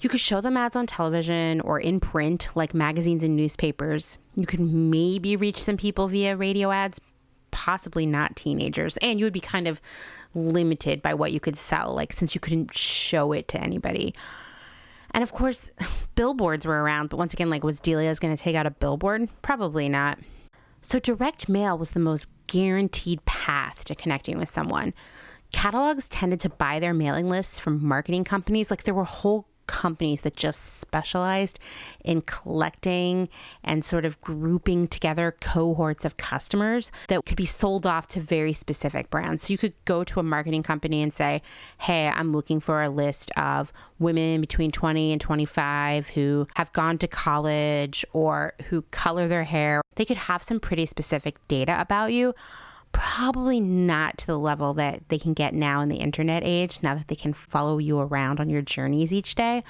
You could show them ads on television or in print, like magazines and newspapers. You could maybe reach some people via radio ads, possibly not teenagers. And you would be kind of limited by what you could sell, like since you couldn't show it to anybody. And of course, billboards were around. But once again, like, was Delia's going to take out a billboard? Probably not. So direct mail was the most guaranteed path to connecting with someone. Catalogs tended to buy their mailing lists from marketing companies. Like, there were whole companies that just specialized in collecting and sort of grouping together cohorts of customers that could be sold off to very specific brands. So you could go to a marketing company and say, hey, I'm looking for a list of women between 20 and 25 who have gone to college or who color their hair. They could have some pretty specific data about you. Probably not to the level that they can get now in the internet age, now that they can follow you around on your journeys each day.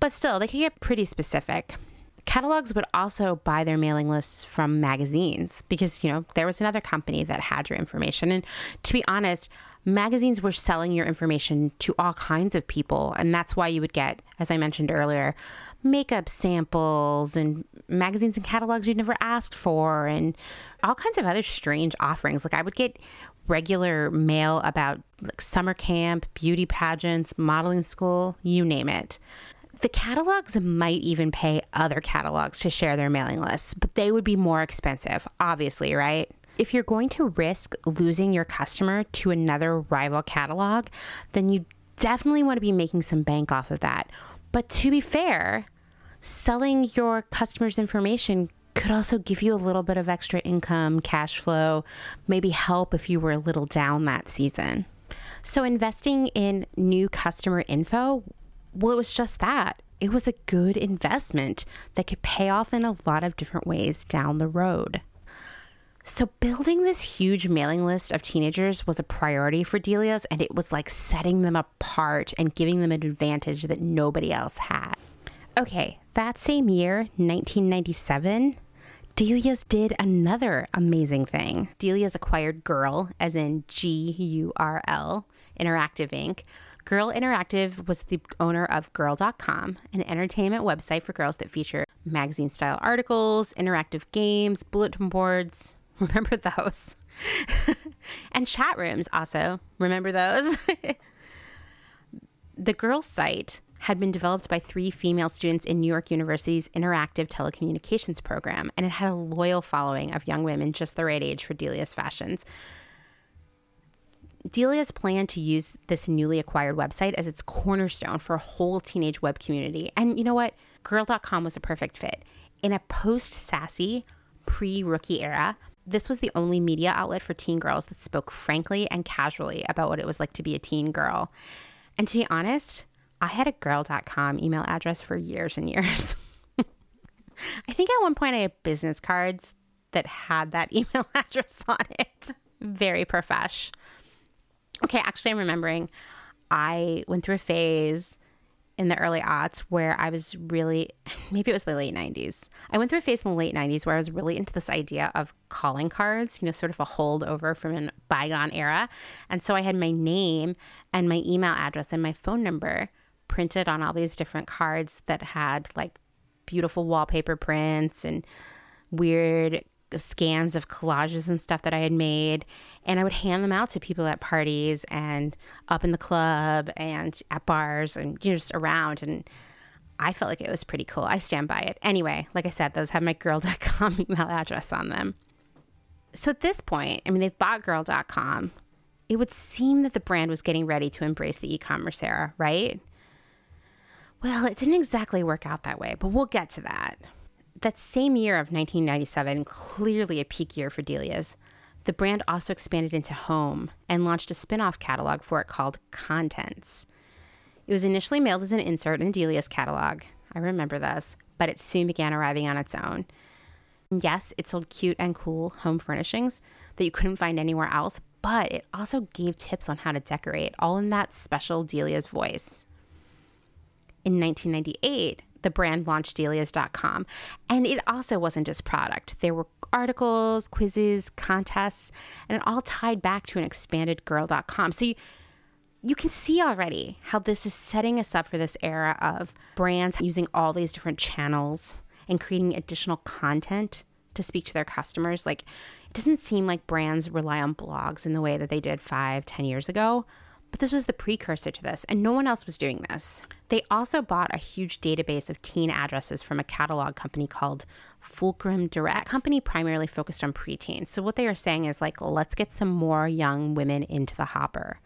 But still, they can get pretty specific. Catalogs would also buy their mailing lists from magazines because, you know, there was another company that had your information. And to be honest, magazines were selling your information to all kinds of people. And that's why you would get, as I mentioned earlier, makeup samples and magazines and catalogs you'd never asked for and all kinds of other strange offerings. Like, I would get regular mail about, like, summer camp, beauty pageants, modeling school, you name it. The catalogs might even pay other catalogs to share their mailing lists, but they would be more expensive, obviously, right? If you're going to risk losing your customer to another rival catalog, then you definitely want to be making some bank off of that. But to be fair, selling your customer's information could also give you a little bit of extra income, cash flow, maybe help if you were a little down that season. So investing in new customer info, well, it was just that. It was a good investment that could pay off in a lot of different ways down the road. So building this huge mailing list of teenagers was a priority for Delia's, and it was like setting them apart and giving them an advantage that nobody else had. Okay, that same year, 1997, Delia's did another amazing thing. Delia's acquired Girl, as in G-U-R-L, Interactive Inc. Girl Interactive was the owner of girl.com, an entertainment website for girls that featured magazine-style articles, interactive games, bulletin boards. Remember those? And chat rooms also. Remember those? The Girl site had been developed by 3 female students in New York University's interactive telecommunications program, and it had a loyal following of young women just the right age for Delia's fashions. Delia's planned to use this newly acquired website as its cornerstone for a whole teenage web community. And you know what? Girl.com was a perfect fit. In a post-Sassy, pre-Rookie era, this was the only media outlet for teen girls that spoke frankly and casually about what it was like to be a teen girl. And to be honest, I had a girl.com email address for years and years. I think at one point I had business cards that had that email address on it. Very profesh. Okay, actually, I'm remembering I went through a phase in the early aughts where I was really, maybe it was the late 90s. I went through a phase in the late 90s where I was really into this idea of calling cards, you know, sort of a holdover from a bygone era. And so I had my name and my email address and my phone number printed on all these different cards that had like beautiful wallpaper prints and weird scans of collages and stuff that I had made. And I would hand them out to people at parties and up in the club and at bars and, you know, just around. And I felt like it was pretty cool. I stand by it. Anyway, like I said, those had my girl.com email address on them. So at this point, I mean, they've bought girl.com. It would seem that the brand was getting ready to embrace the e-commerce era, right? Well, it didn't exactly work out that way, but we'll get to that. That same year of 1997, clearly a peak year for Delia's, the brand also expanded into home and launched a spin-off catalog for it called Contents. It was initially mailed as an insert in Delia's catalog. I remember this, but it soon began arriving on its own. Yes, it sold cute and cool home furnishings that you couldn't find anywhere else, but it also gave tips on how to decorate, all in that special Delia's voice. In 1998, the brand launched Delia's.com, and it also wasn't just product. There were articles, quizzes, contests, and it all tied back to an expanded girl.com. So you can see already how this is setting us up for this era of brands using all these different channels and creating additional content to speak to their customers. Like, it doesn't seem like brands rely on blogs in the way that they did 5-10 years ago, but this was the precursor to this, and no one else was doing this. They also bought a huge database of teen addresses from a catalog company called Fulcrum Direct. That company primarily focused on preteens. So what they are saying is, like, let's get some more young women into the hopper.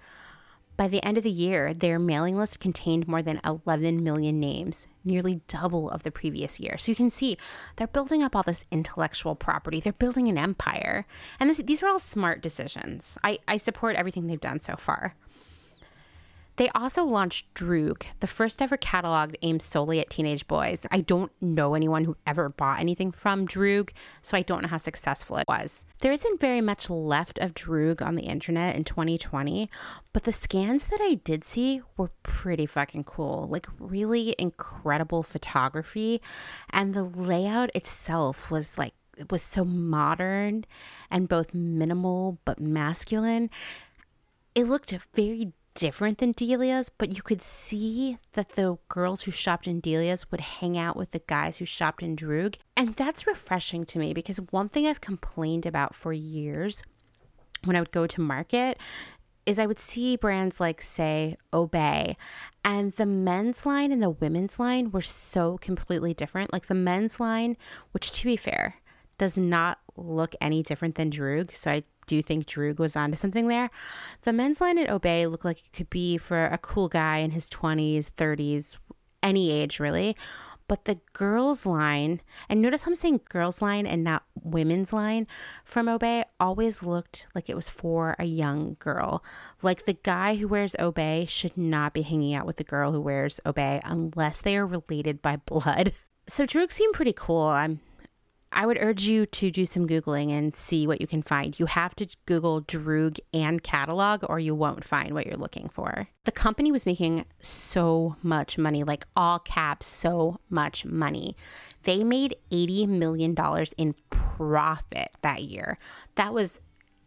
By the end of the year, their mailing list contained more than 11 million names, nearly double of the previous year. So you can see they're building up all this intellectual property. They're building an empire. And these are all smart decisions. I support everything they've done so far. They also launched Droog, the first ever catalog aimed solely at teenage boys. I don't know anyone who ever bought anything from Droog, so I don't know how successful it was. There isn't very much left of Droog on the internet in 2020, but the scans that I did see were pretty fucking cool. Like, really incredible photography, and the layout itself was like, it was so modern and both minimal but masculine. It looked very different than Delia's, but you could see that the girls who shopped in Delia's would hang out with the guys who shopped in Droog. And that's refreshing to me, because one thing I've complained about for years when I would go to market is I would see brands like, say, Obey, and the men's line and the women's line were so completely different. Like, the men's line, which, to be fair, does not look any different than Droog, so I do think Droog was onto something there. The men's line at Obey looked like it could be for a cool guy in his 20s, 30s, any age really. But the girls' line, and notice I'm saying girls' line and not women's line, from Obey always looked like it was for a young girl. Like, the guy who wears Obey should not be hanging out with the girl who wears Obey unless they are related by blood. So Droog seemed pretty cool. I would urge you to do some Googling and see what you can find. You have to Google Droog and catalog, or you won't find what you're looking for. The company was making so much money, like, all caps, so much money. They made $80 million in profit that year. That was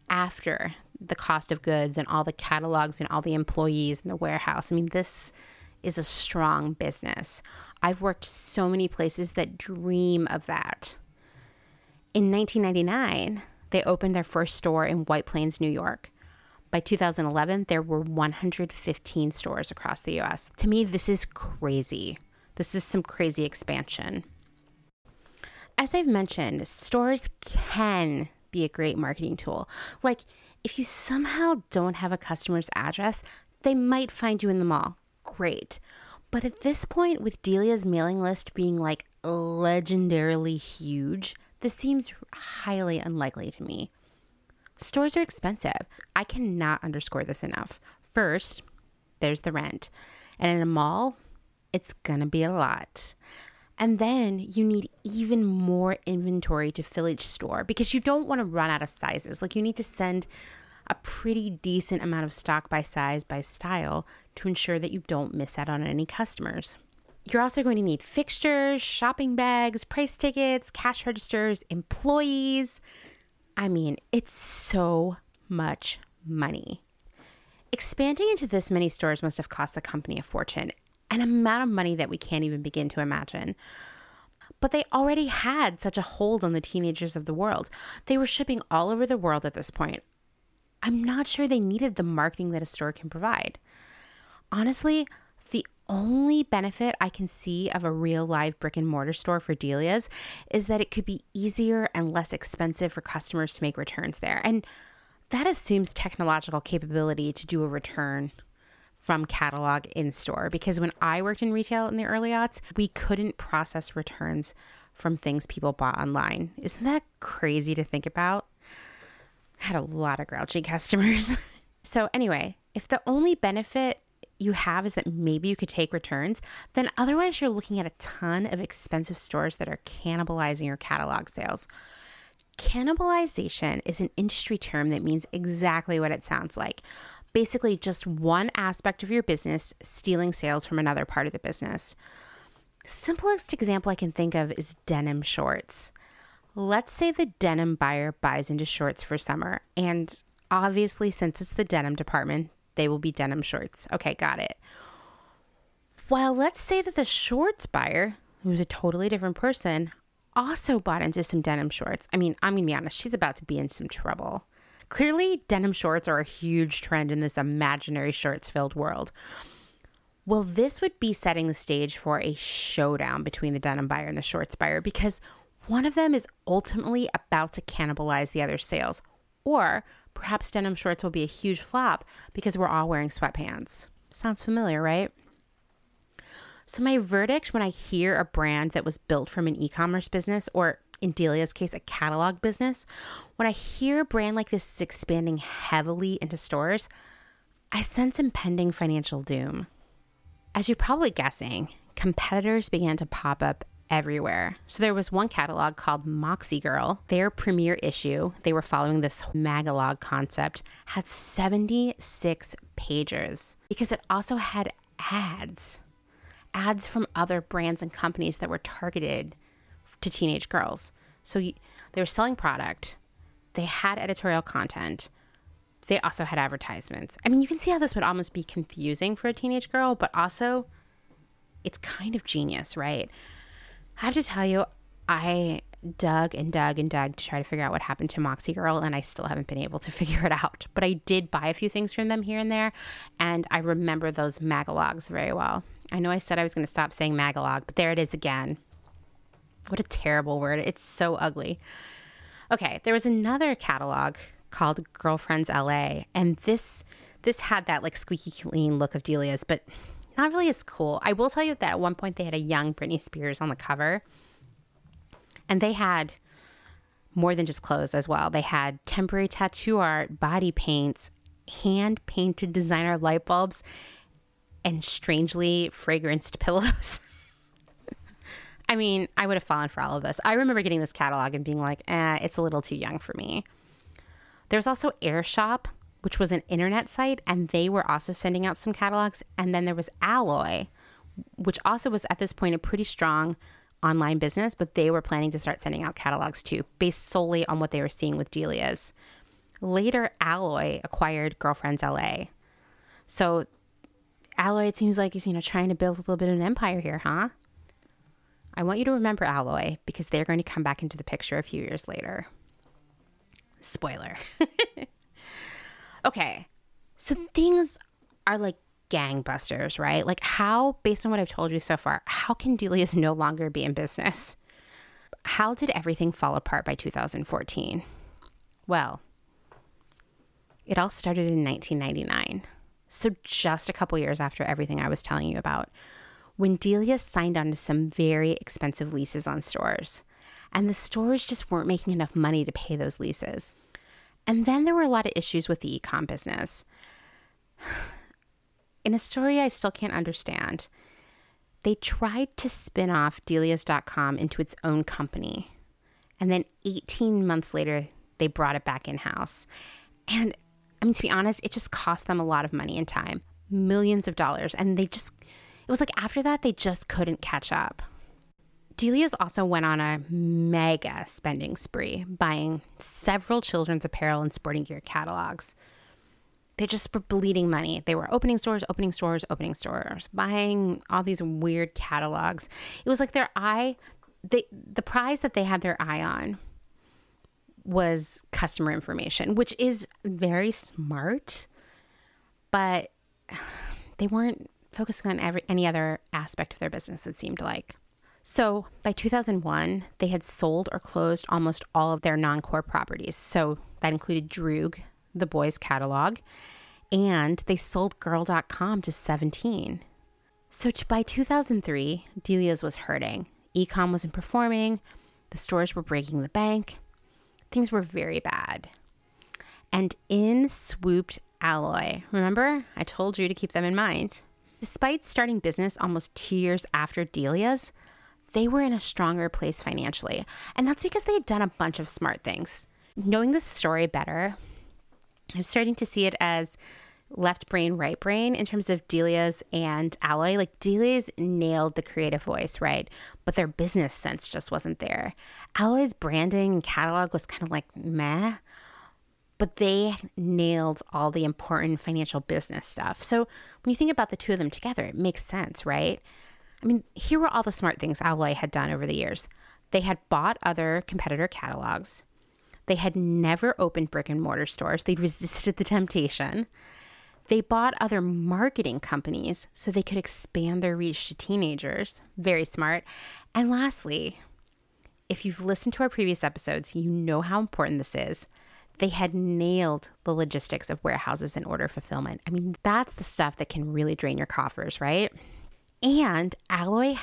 after the cost of goods and all the catalogs and all the employees in the warehouse. I mean, this is a strong business. I've worked so many places that dream of that. In 1999, they opened their first store in White Plains, New York. By 2011, there were 115 stores across the U.S. To me, this is crazy. This is some crazy expansion. As I've mentioned, stores can be a great marketing tool. Like, if you somehow don't have a customer's address, they might find you in the mall. Great. But at this point, with Delia's mailing list being, like, legendarily huge, this seems highly unlikely to me. Stores are expensive. I cannot underscore this enough. First, there's the rent. And in a mall, it's gonna be a lot. And then you need even more inventory to fill each store, because you don't want to run out of sizes. Like, you need to send a pretty decent amount of stock by size, by style, to ensure that you don't miss out on any customers. You're also going to need fixtures, shopping bags, price tickets, cash registers, employees. I mean, it's so much money. Expanding into this many stores must have cost the company a fortune, an amount of money that we can't even begin to imagine. But they already had such a hold on the teenagers of the world. They were shipping all over the world at this point. I'm not sure they needed the marketing that a store can provide. Honestly, only benefit I can see of a real live brick and mortar store for Delia's is that it could be easier and less expensive for customers to make returns there. And that assumes technological capability to do a return from catalog in store. Because when I worked in retail in the early aughts, we couldn't process returns from things people bought online. Isn't that crazy to think about? I had a lot of grouchy customers. So anyway, if the only benefit you have is that maybe you could take returns, then otherwise you're looking at a ton of expensive stores that are cannibalizing your catalog sales. Cannibalization is an industry term that means exactly what it sounds like. Basically, just one aspect of your business stealing sales from another part of the business. Simplest example I can think of is denim shorts. Let's say the denim buyer buys into shorts for summer, and obviously since it's the denim department, they will be denim shorts. Okay, got it. Well, let's say that the shorts buyer, who's a totally different person, also bought into some denim shorts. I mean, I'm gonna be honest, she's about to be in some trouble. Clearly, denim shorts are a huge trend in this imaginary shorts-filled world. Well, this would be setting the stage for a showdown between the denim buyer and the shorts buyer, because one of them is ultimately about to cannibalize the other's sales. Or perhaps denim shorts will be a huge flop because we're all wearing sweatpants. Sounds familiar, right? So my verdict when I hear a brand that was built from an e-commerce business, or in Delia's case, a catalog business, when I hear a brand like this is expanding heavily into stores, I sense impending financial doom. As you're probably guessing, competitors began to pop up everywhere. So there was one catalog called Moxie Girl. Their premiere issue, they were following this magalog concept, had 76 pages because it also had ads. Ads from other brands and companies that were targeted to teenage girls. So they were selling product. They had editorial content. They also had advertisements. I mean, you can see how this would almost be confusing for a teenage girl, but also it's kind of genius, right? I have to tell you, I dug and dug and dug to try to figure out what happened to Moxie Girl, and I still haven't been able to figure it out. But I did buy a few things from them here and there, and I remember those magalogs very well. I know I said I was going to stop saying magalog, but there it is again. What a terrible word. It's so ugly. Okay, there was another catalog called Girlfriends LA, and this had that like squeaky clean look of Delia's, but not really as cool. I will tell you that at one point they had a young Britney Spears on the cover, and they had more than just clothes as well. They had temporary tattoo art, body paints, hand painted designer light bulbs, and strangely fragranced pillows. I mean, I would have fallen for all of this. I remember getting this catalog and being like, it's a little too young for me. There's also Airshop, which was an internet site, and they were also sending out some catalogs. And then there was Alloy, which also was at this point a pretty strong online business, but they were planning to start sending out catalogs too, based solely on what they were seeing with Delia's. Later, Alloy acquired Girlfriends LA. So Alloy, it seems like, is, trying to build a little bit of an empire here, huh? I want you to remember Alloy because they're going to come back into the picture a few years later. Spoiler. Okay, so things are like gangbusters, right? Like how, based on what I've told you so far, how can Delia's no longer be in business? How did everything fall apart by 2014? Well, it all started in 1999. So just a couple years after everything I was telling you about, when Delia signed on to some very expensive leases on stores, and the stores just weren't making enough money to pay those leases. And then there were a lot of issues with the e-com business. In a story I still can't understand, they tried to spin off Delia's.com into its own company. And then 18 months later, they brought it back in-house. And I mean, to be honest, it just cost them a lot of money and time, millions of dollars. And it was like after that, they just couldn't catch up. Delia's also went on a mega spending spree, buying several children's apparel and sporting gear catalogs. They just were bleeding money. They were opening stores, buying all these weird catalogs. It was like the prize that they had their eye on was customer information, which is very smart, but they weren't focusing on any other aspect of their business, it seemed like. So by 2001, they had sold or closed almost all of their non-core properties. So that included Droog, the boys' catalog, and they sold girl.com to 17. So by 2003, Delia's was hurting. E-com wasn't performing. The stores were breaking the bank. Things were very bad. And in swooped Alloy. Remember, I told you to keep them in mind. Despite starting business almost 2 years after Delia's, they were in a stronger place financially. And that's because they had done a bunch of smart things. Knowing this story better, I'm starting to see it as left brain, right brain in terms of Delia's and Alloy. Like, Delia's nailed the creative voice, right? But their business sense just wasn't there. Alloy's branding and catalog was kind of like meh, but they nailed all the important financial business stuff. So when you think about the two of them together, it makes sense, right? I mean, here were all the smart things Alloy had done over the years. They had bought other competitor catalogs. They had never opened brick and mortar stores. They resisted the temptation. They bought other marketing companies so they could expand their reach to teenagers. Very smart. And lastly, if you've listened to our previous episodes, you know how important this is. They had nailed the logistics of warehouses and order fulfillment. I mean, that's the stuff that can really drain your coffers, right? And Alloy,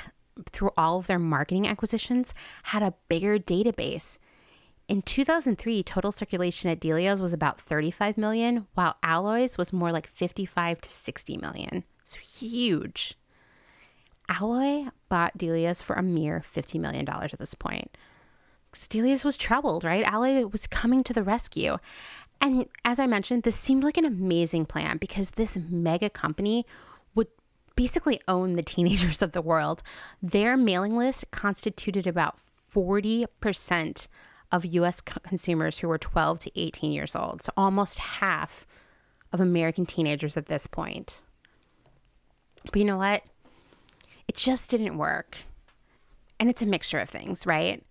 through all of their marketing acquisitions, had a bigger database. In 2003, total circulation at Delia's was about 35 million, while Alloy's was more like 55 to 60 million. So huge. Alloy bought Delia's for a mere $50 million at this point. Delia's was troubled, right? Alloy was coming to the rescue. And as I mentioned, this seemed like an amazing plan because this mega company would basically own the teenagers of the world. Their mailing list constituted about 40% of U.S. consumers who were 12 to 18 years old. So almost half of American teenagers at this point. But you know what? It just didn't work. And it's a mixture of things, right?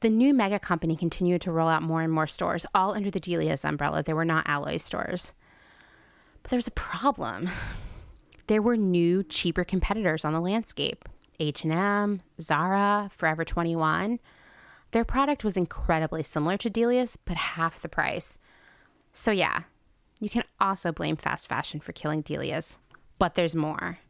The new mega company continued to roll out more and more stores, all under the Delia's umbrella. They were not Alloy stores. But there was a problem. There were new, cheaper competitors on the landscape. H&M, Zara, Forever 21... Their product was incredibly similar to Delia's, but half the price. So yeah, you can also blame fast fashion for killing Delia's. But there's more.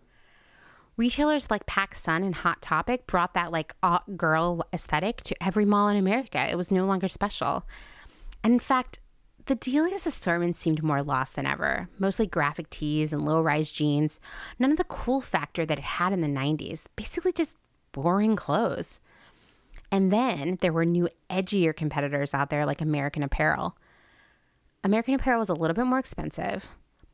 Retailers like PacSun and Hot Topic brought that like girl aesthetic to every mall in America. It was no longer special. And in fact, the Delia's assortment seemed more lost than ever. Mostly graphic tees and low-rise jeans. None of the cool factor that it had in the 90s. Basically just boring clothes. And then there were new edgier competitors out there like American Apparel. American Apparel was a little bit more expensive,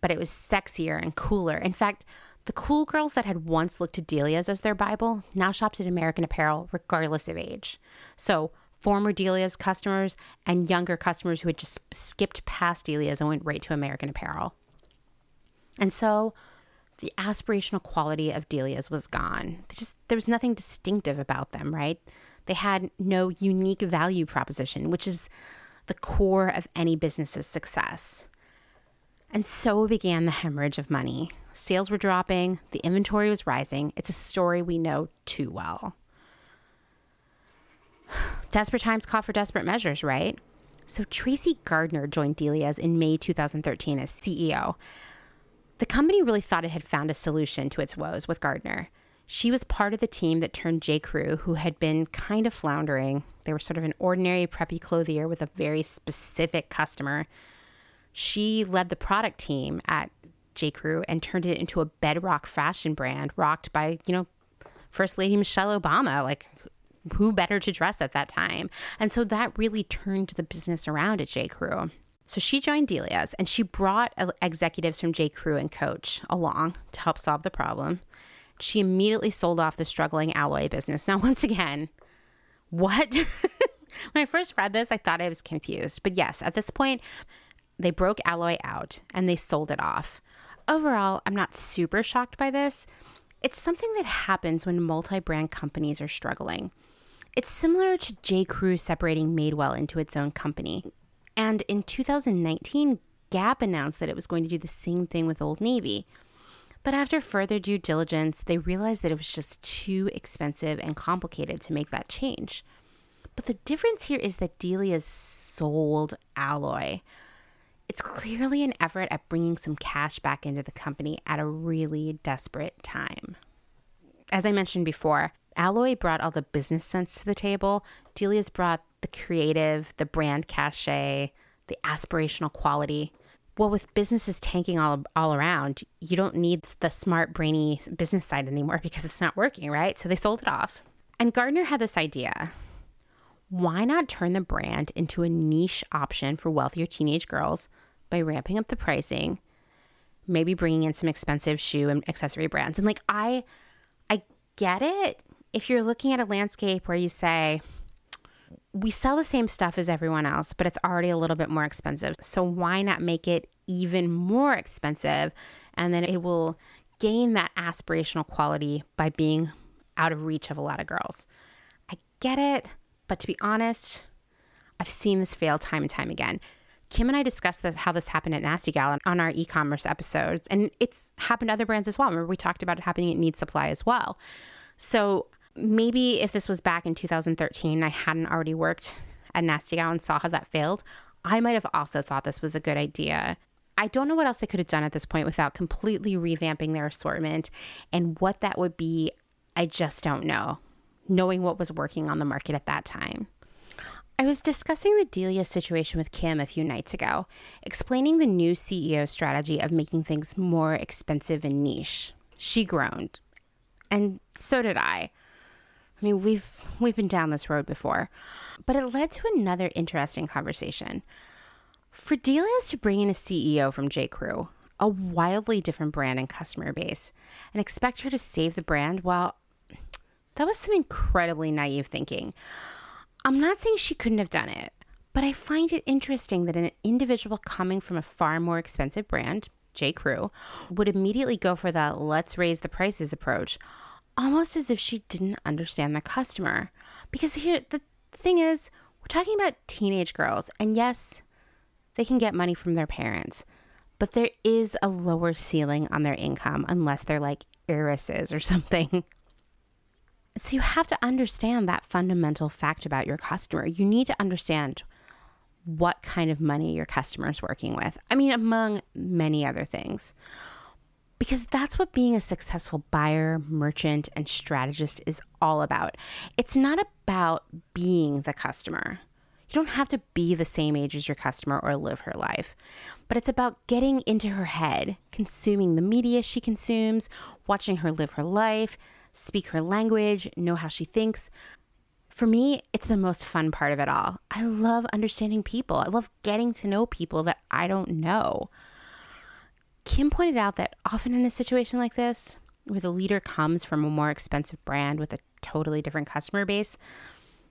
but it was sexier and cooler. In fact, the cool girls that had once looked to Delia's as their Bible now shopped at American Apparel regardless of age. So former Delia's customers and younger customers who had just skipped past Delia's and went right to American Apparel. And so the aspirational quality of Delia's was gone. There was nothing distinctive about them, right? They had no unique value proposition, which is the core of any business's success. And so began the hemorrhage of money. Sales were dropping. The inventory was rising. It's a story we know too well. Desperate times call for desperate measures, right? So Tracy Gardner joined Delia's in May 2013 as CEO. The company really thought it had found a solution to its woes with Gardner. She was part of the team that turned J.Crew, who had been kind of floundering. They were sort of an ordinary preppy clothier with a very specific customer. She led the product team at J.Crew and turned it into a bedrock fashion brand rocked by, First Lady Michelle Obama. Like, who better to dress at that time? And so that really turned the business around at J.Crew. So she joined Delia's and she brought executives from J.Crew and Coach along to help solve the problem. She immediately sold off the struggling Alloy business. Now, once again, what? When I first read this, I thought I was confused. But yes, at this point, they broke Alloy out and they sold it off. Overall, I'm not super shocked by this. It's something that happens when multi-brand companies are struggling. It's similar to J.Crew separating Madewell into its own company. And in 2019, Gap announced that it was going to do the same thing with Old Navy. But after further due diligence, they realized that it was just too expensive and complicated to make that change. But the difference here is that Delia's sold Alloy. It's clearly an effort at bringing some cash back into the company at a really desperate time. As I mentioned before, Alloy brought all the business sense to the table. Delia's brought the creative, the brand cachet, the aspirational quality. Well, with businesses tanking all around, you don't need the smart, brainy business side anymore because it's not working, right? So they sold it off. And Gardner had this idea. Why not turn the brand into a niche option for wealthier teenage girls by ramping up the pricing, maybe bringing in some expensive shoe and accessory brands? And like, I get it. If you're looking at a landscape where you say, we sell the same stuff as everyone else, but it's already a little bit more expensive. So why not make it even more expensive? And then it will gain that aspirational quality by being out of reach of a lot of girls. I get it. But to be honest, I've seen this fail time and time again. Kim and I discussed how this happened at Nasty Gal on our e-commerce episodes. And it's happened to other brands as well. Remember, we talked about it happening at Need Supply as well. So maybe if this was back in 2013, I hadn't already worked at Nasty Gal and saw how that failed, I might have also thought this was a good idea. I don't know what else they could have done at this point without completely revamping their assortment. And what that would be, I just don't know. Knowing what was working on the market at that time. I was discussing the Delia situation with Kim a few nights ago, explaining the new CEO strategy of making things more expensive and niche. She groaned, and so did I. I mean, we've been down this road before, but it led to another interesting conversation. For Delia's to bring in a CEO from J.Crew, a wildly different brand and customer base, and expect her to save the brand while that was some incredibly naive thinking. I'm not saying she couldn't have done it, but I find it interesting that an individual coming from a far more expensive brand, J.Crew, would immediately go for that let's raise the prices approach, almost as if she didn't understand the customer. Because here, the thing is, we're talking about teenage girls, and yes, they can get money from their parents, but there is a lower ceiling on their income unless they're like heiresses or something. So you have to understand that fundamental fact about your customer. You need to understand what kind of money your customer is working with. I mean, among many other things, because that's what being a successful buyer, merchant, and strategist is all about. It's not about being the customer. You don't have to be the same age as your customer or live her life, but it's about getting into her head, consuming the media she consumes, watching her live her life, speak her language, know how she thinks. For me, it's the most fun part of it all. I love understanding people. I love getting to know people that I don't know. Kim pointed out that often in a situation like this, where the leader comes from a more expensive brand with a totally different customer base,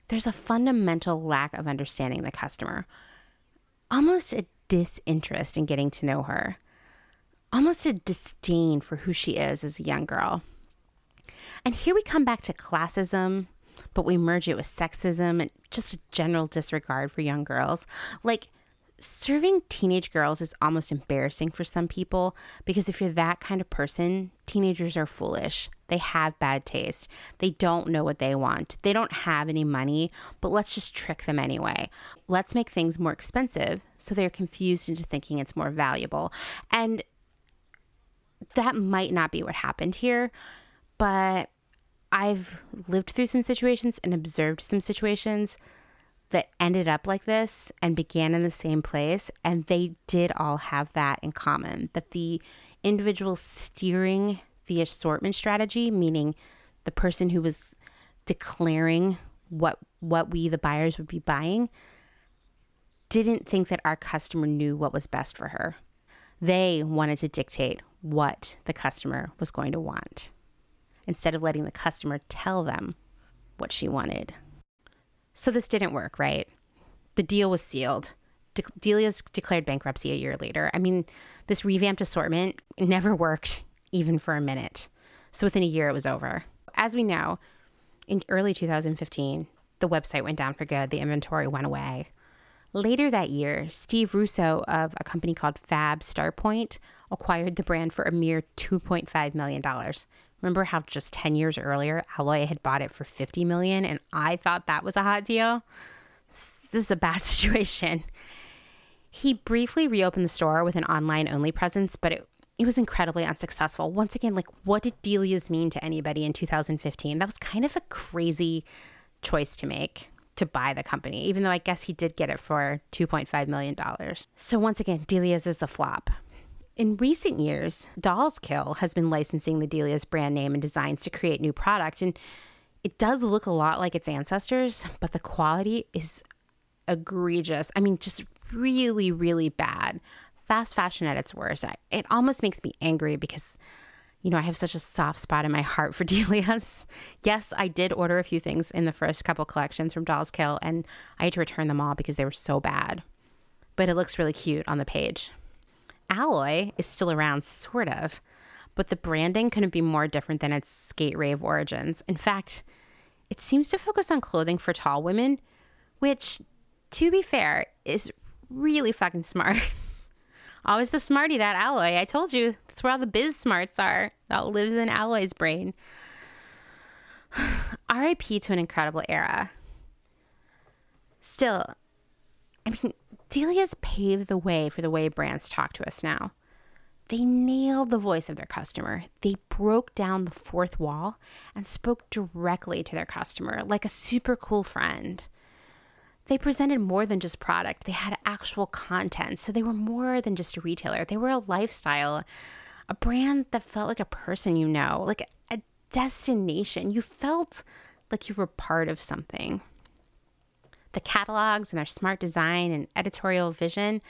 there's a fundamental lack of understanding the customer. Almost a disinterest in getting to know her. Almost a disdain for who she is as a young girl. And here we come back to classism, but we merge it with sexism and just a general disregard for young girls. Like, serving teenage girls is almost embarrassing for some people because if you're that kind of person, teenagers are foolish. They have bad taste. They don't know what they want. They don't have any money, but let's just trick them anyway. Let's make things more expensive so they're confused into thinking it's more valuable. And that might not be what happened here. But I've lived through some situations and observed some situations that ended up like this and began in the same place. And they did all have that in common, that the individual steering the assortment strategy, meaning the person who was declaring what we, the buyers, would be buying, didn't think that our customer knew what was best for her. They wanted to dictate what the customer was going to want, instead of letting the customer tell them what she wanted. So this didn't work, right? The deal was sealed. Delia's declared bankruptcy a year later. I mean, this revamped assortment never worked even for a minute. So within a year, it was over. As we know, in early 2015, the website went down for good. The inventory went away. Later that year, Steve Russo of a company called Fab Starpoint acquired the brand for a mere $2.5 million. Remember how just 10 years earlier, Alloy had bought it for $50 million, and I thought that was a hot deal? This is a bad situation. He briefly reopened the store with an online-only presence, but it was incredibly unsuccessful. Once again, like, what did Delia's mean to anybody in 2015? That was kind of a crazy choice to make, to buy the company, even though I guess he did get it for $2.5 million. So once again, Delia's is a flop. In recent years, Dolls Kill has been licensing the Delia's brand name and designs to create new product, and it does look a lot like its ancestors, but the quality is egregious. I mean, just really, really bad. Fast fashion at its worst. It almost makes me angry because, you know, I have such a soft spot in my heart for Delia's. Yes, I did order a few things in the first couple collections from Dolls Kill, and I had to return them all because they were so bad. But it looks really cute on the page. Alloy is still around, sort of, but the branding couldn't be more different than its skate rave origins. In fact, it seems to focus on clothing for tall women, which, to be fair, is really fucking smart. Always the smarty, that Alloy. I told you, that's where all the biz smarts are. That lives in Alloy's brain. RIP to an incredible era. Still, I mean, Delia's paved the way for the way brands talk to us now. They nailed the voice of their customer. They broke down the fourth wall and spoke directly to their customer like a super cool friend. They presented more than just product. They had actual content. So they were more than just a retailer. They were a lifestyle, a brand that felt like a person you know, like a destination. You felt like you were part of something. The catalogs and their smart design and editorial vision,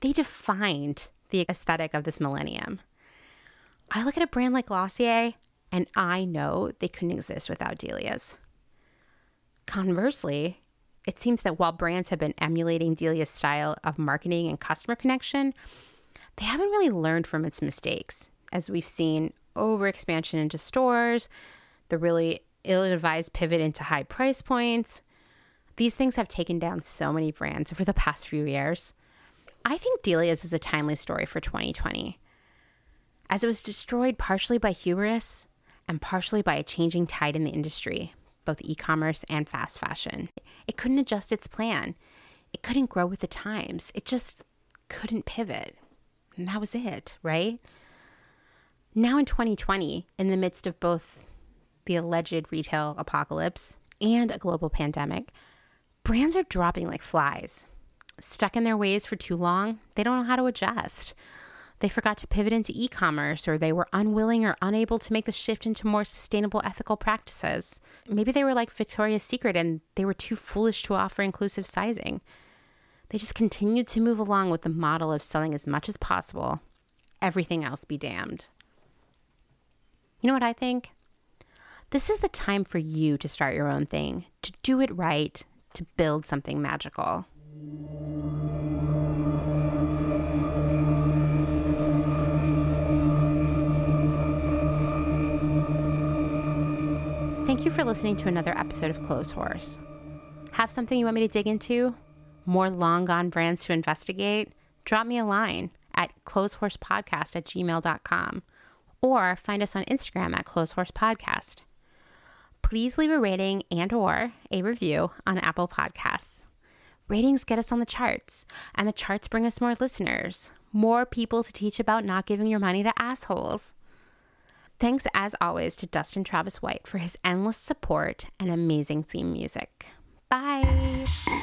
they defined the aesthetic of this millennium. I look at a brand like Glossier, and I know they couldn't exist without Delia's. Conversely, it seems that while brands have been emulating Delia's style of marketing and customer connection, they haven't really learned from its mistakes, as we've seen overexpansion into stores, the really ill-advised pivot into high price points. These things have taken down so many brands over the past few years. I think Delia's is a timely story for 2020, as it was destroyed partially by hubris and partially by a changing tide in the industry, both e-commerce and fast fashion. It couldn't adjust its plan. It couldn't grow with the times. It just couldn't pivot. And that was it, right? Now in 2020, in the midst of both the alleged retail apocalypse and a global pandemic, brands are dropping like flies. Stuck in their ways for too long, they don't know how to adjust. They forgot to pivot into e-commerce, or they were unwilling or unable to make the shift into more sustainable ethical practices. Maybe they were like Victoria's Secret and they were too foolish to offer inclusive sizing. They just continued to move along with the model of selling as much as possible, everything else be damned. You know what I think? This is the time for you to start your own thing, to do it right, to build something magical. Thank you for listening to another episode of Clothes Horse. Have something you want me to dig into? More long-gone brands to investigate? Drop me a line at clotheshorsepodcast@gmail.com or find us on Instagram at clotheshorsepodcast. Please leave a rating and or a review on Apple Podcasts. Ratings get us on the charts, and the charts bring us more listeners, more people to teach about not giving your money to assholes. Thanks, as always, to Dustin Travis White for his endless support and amazing theme music. Bye!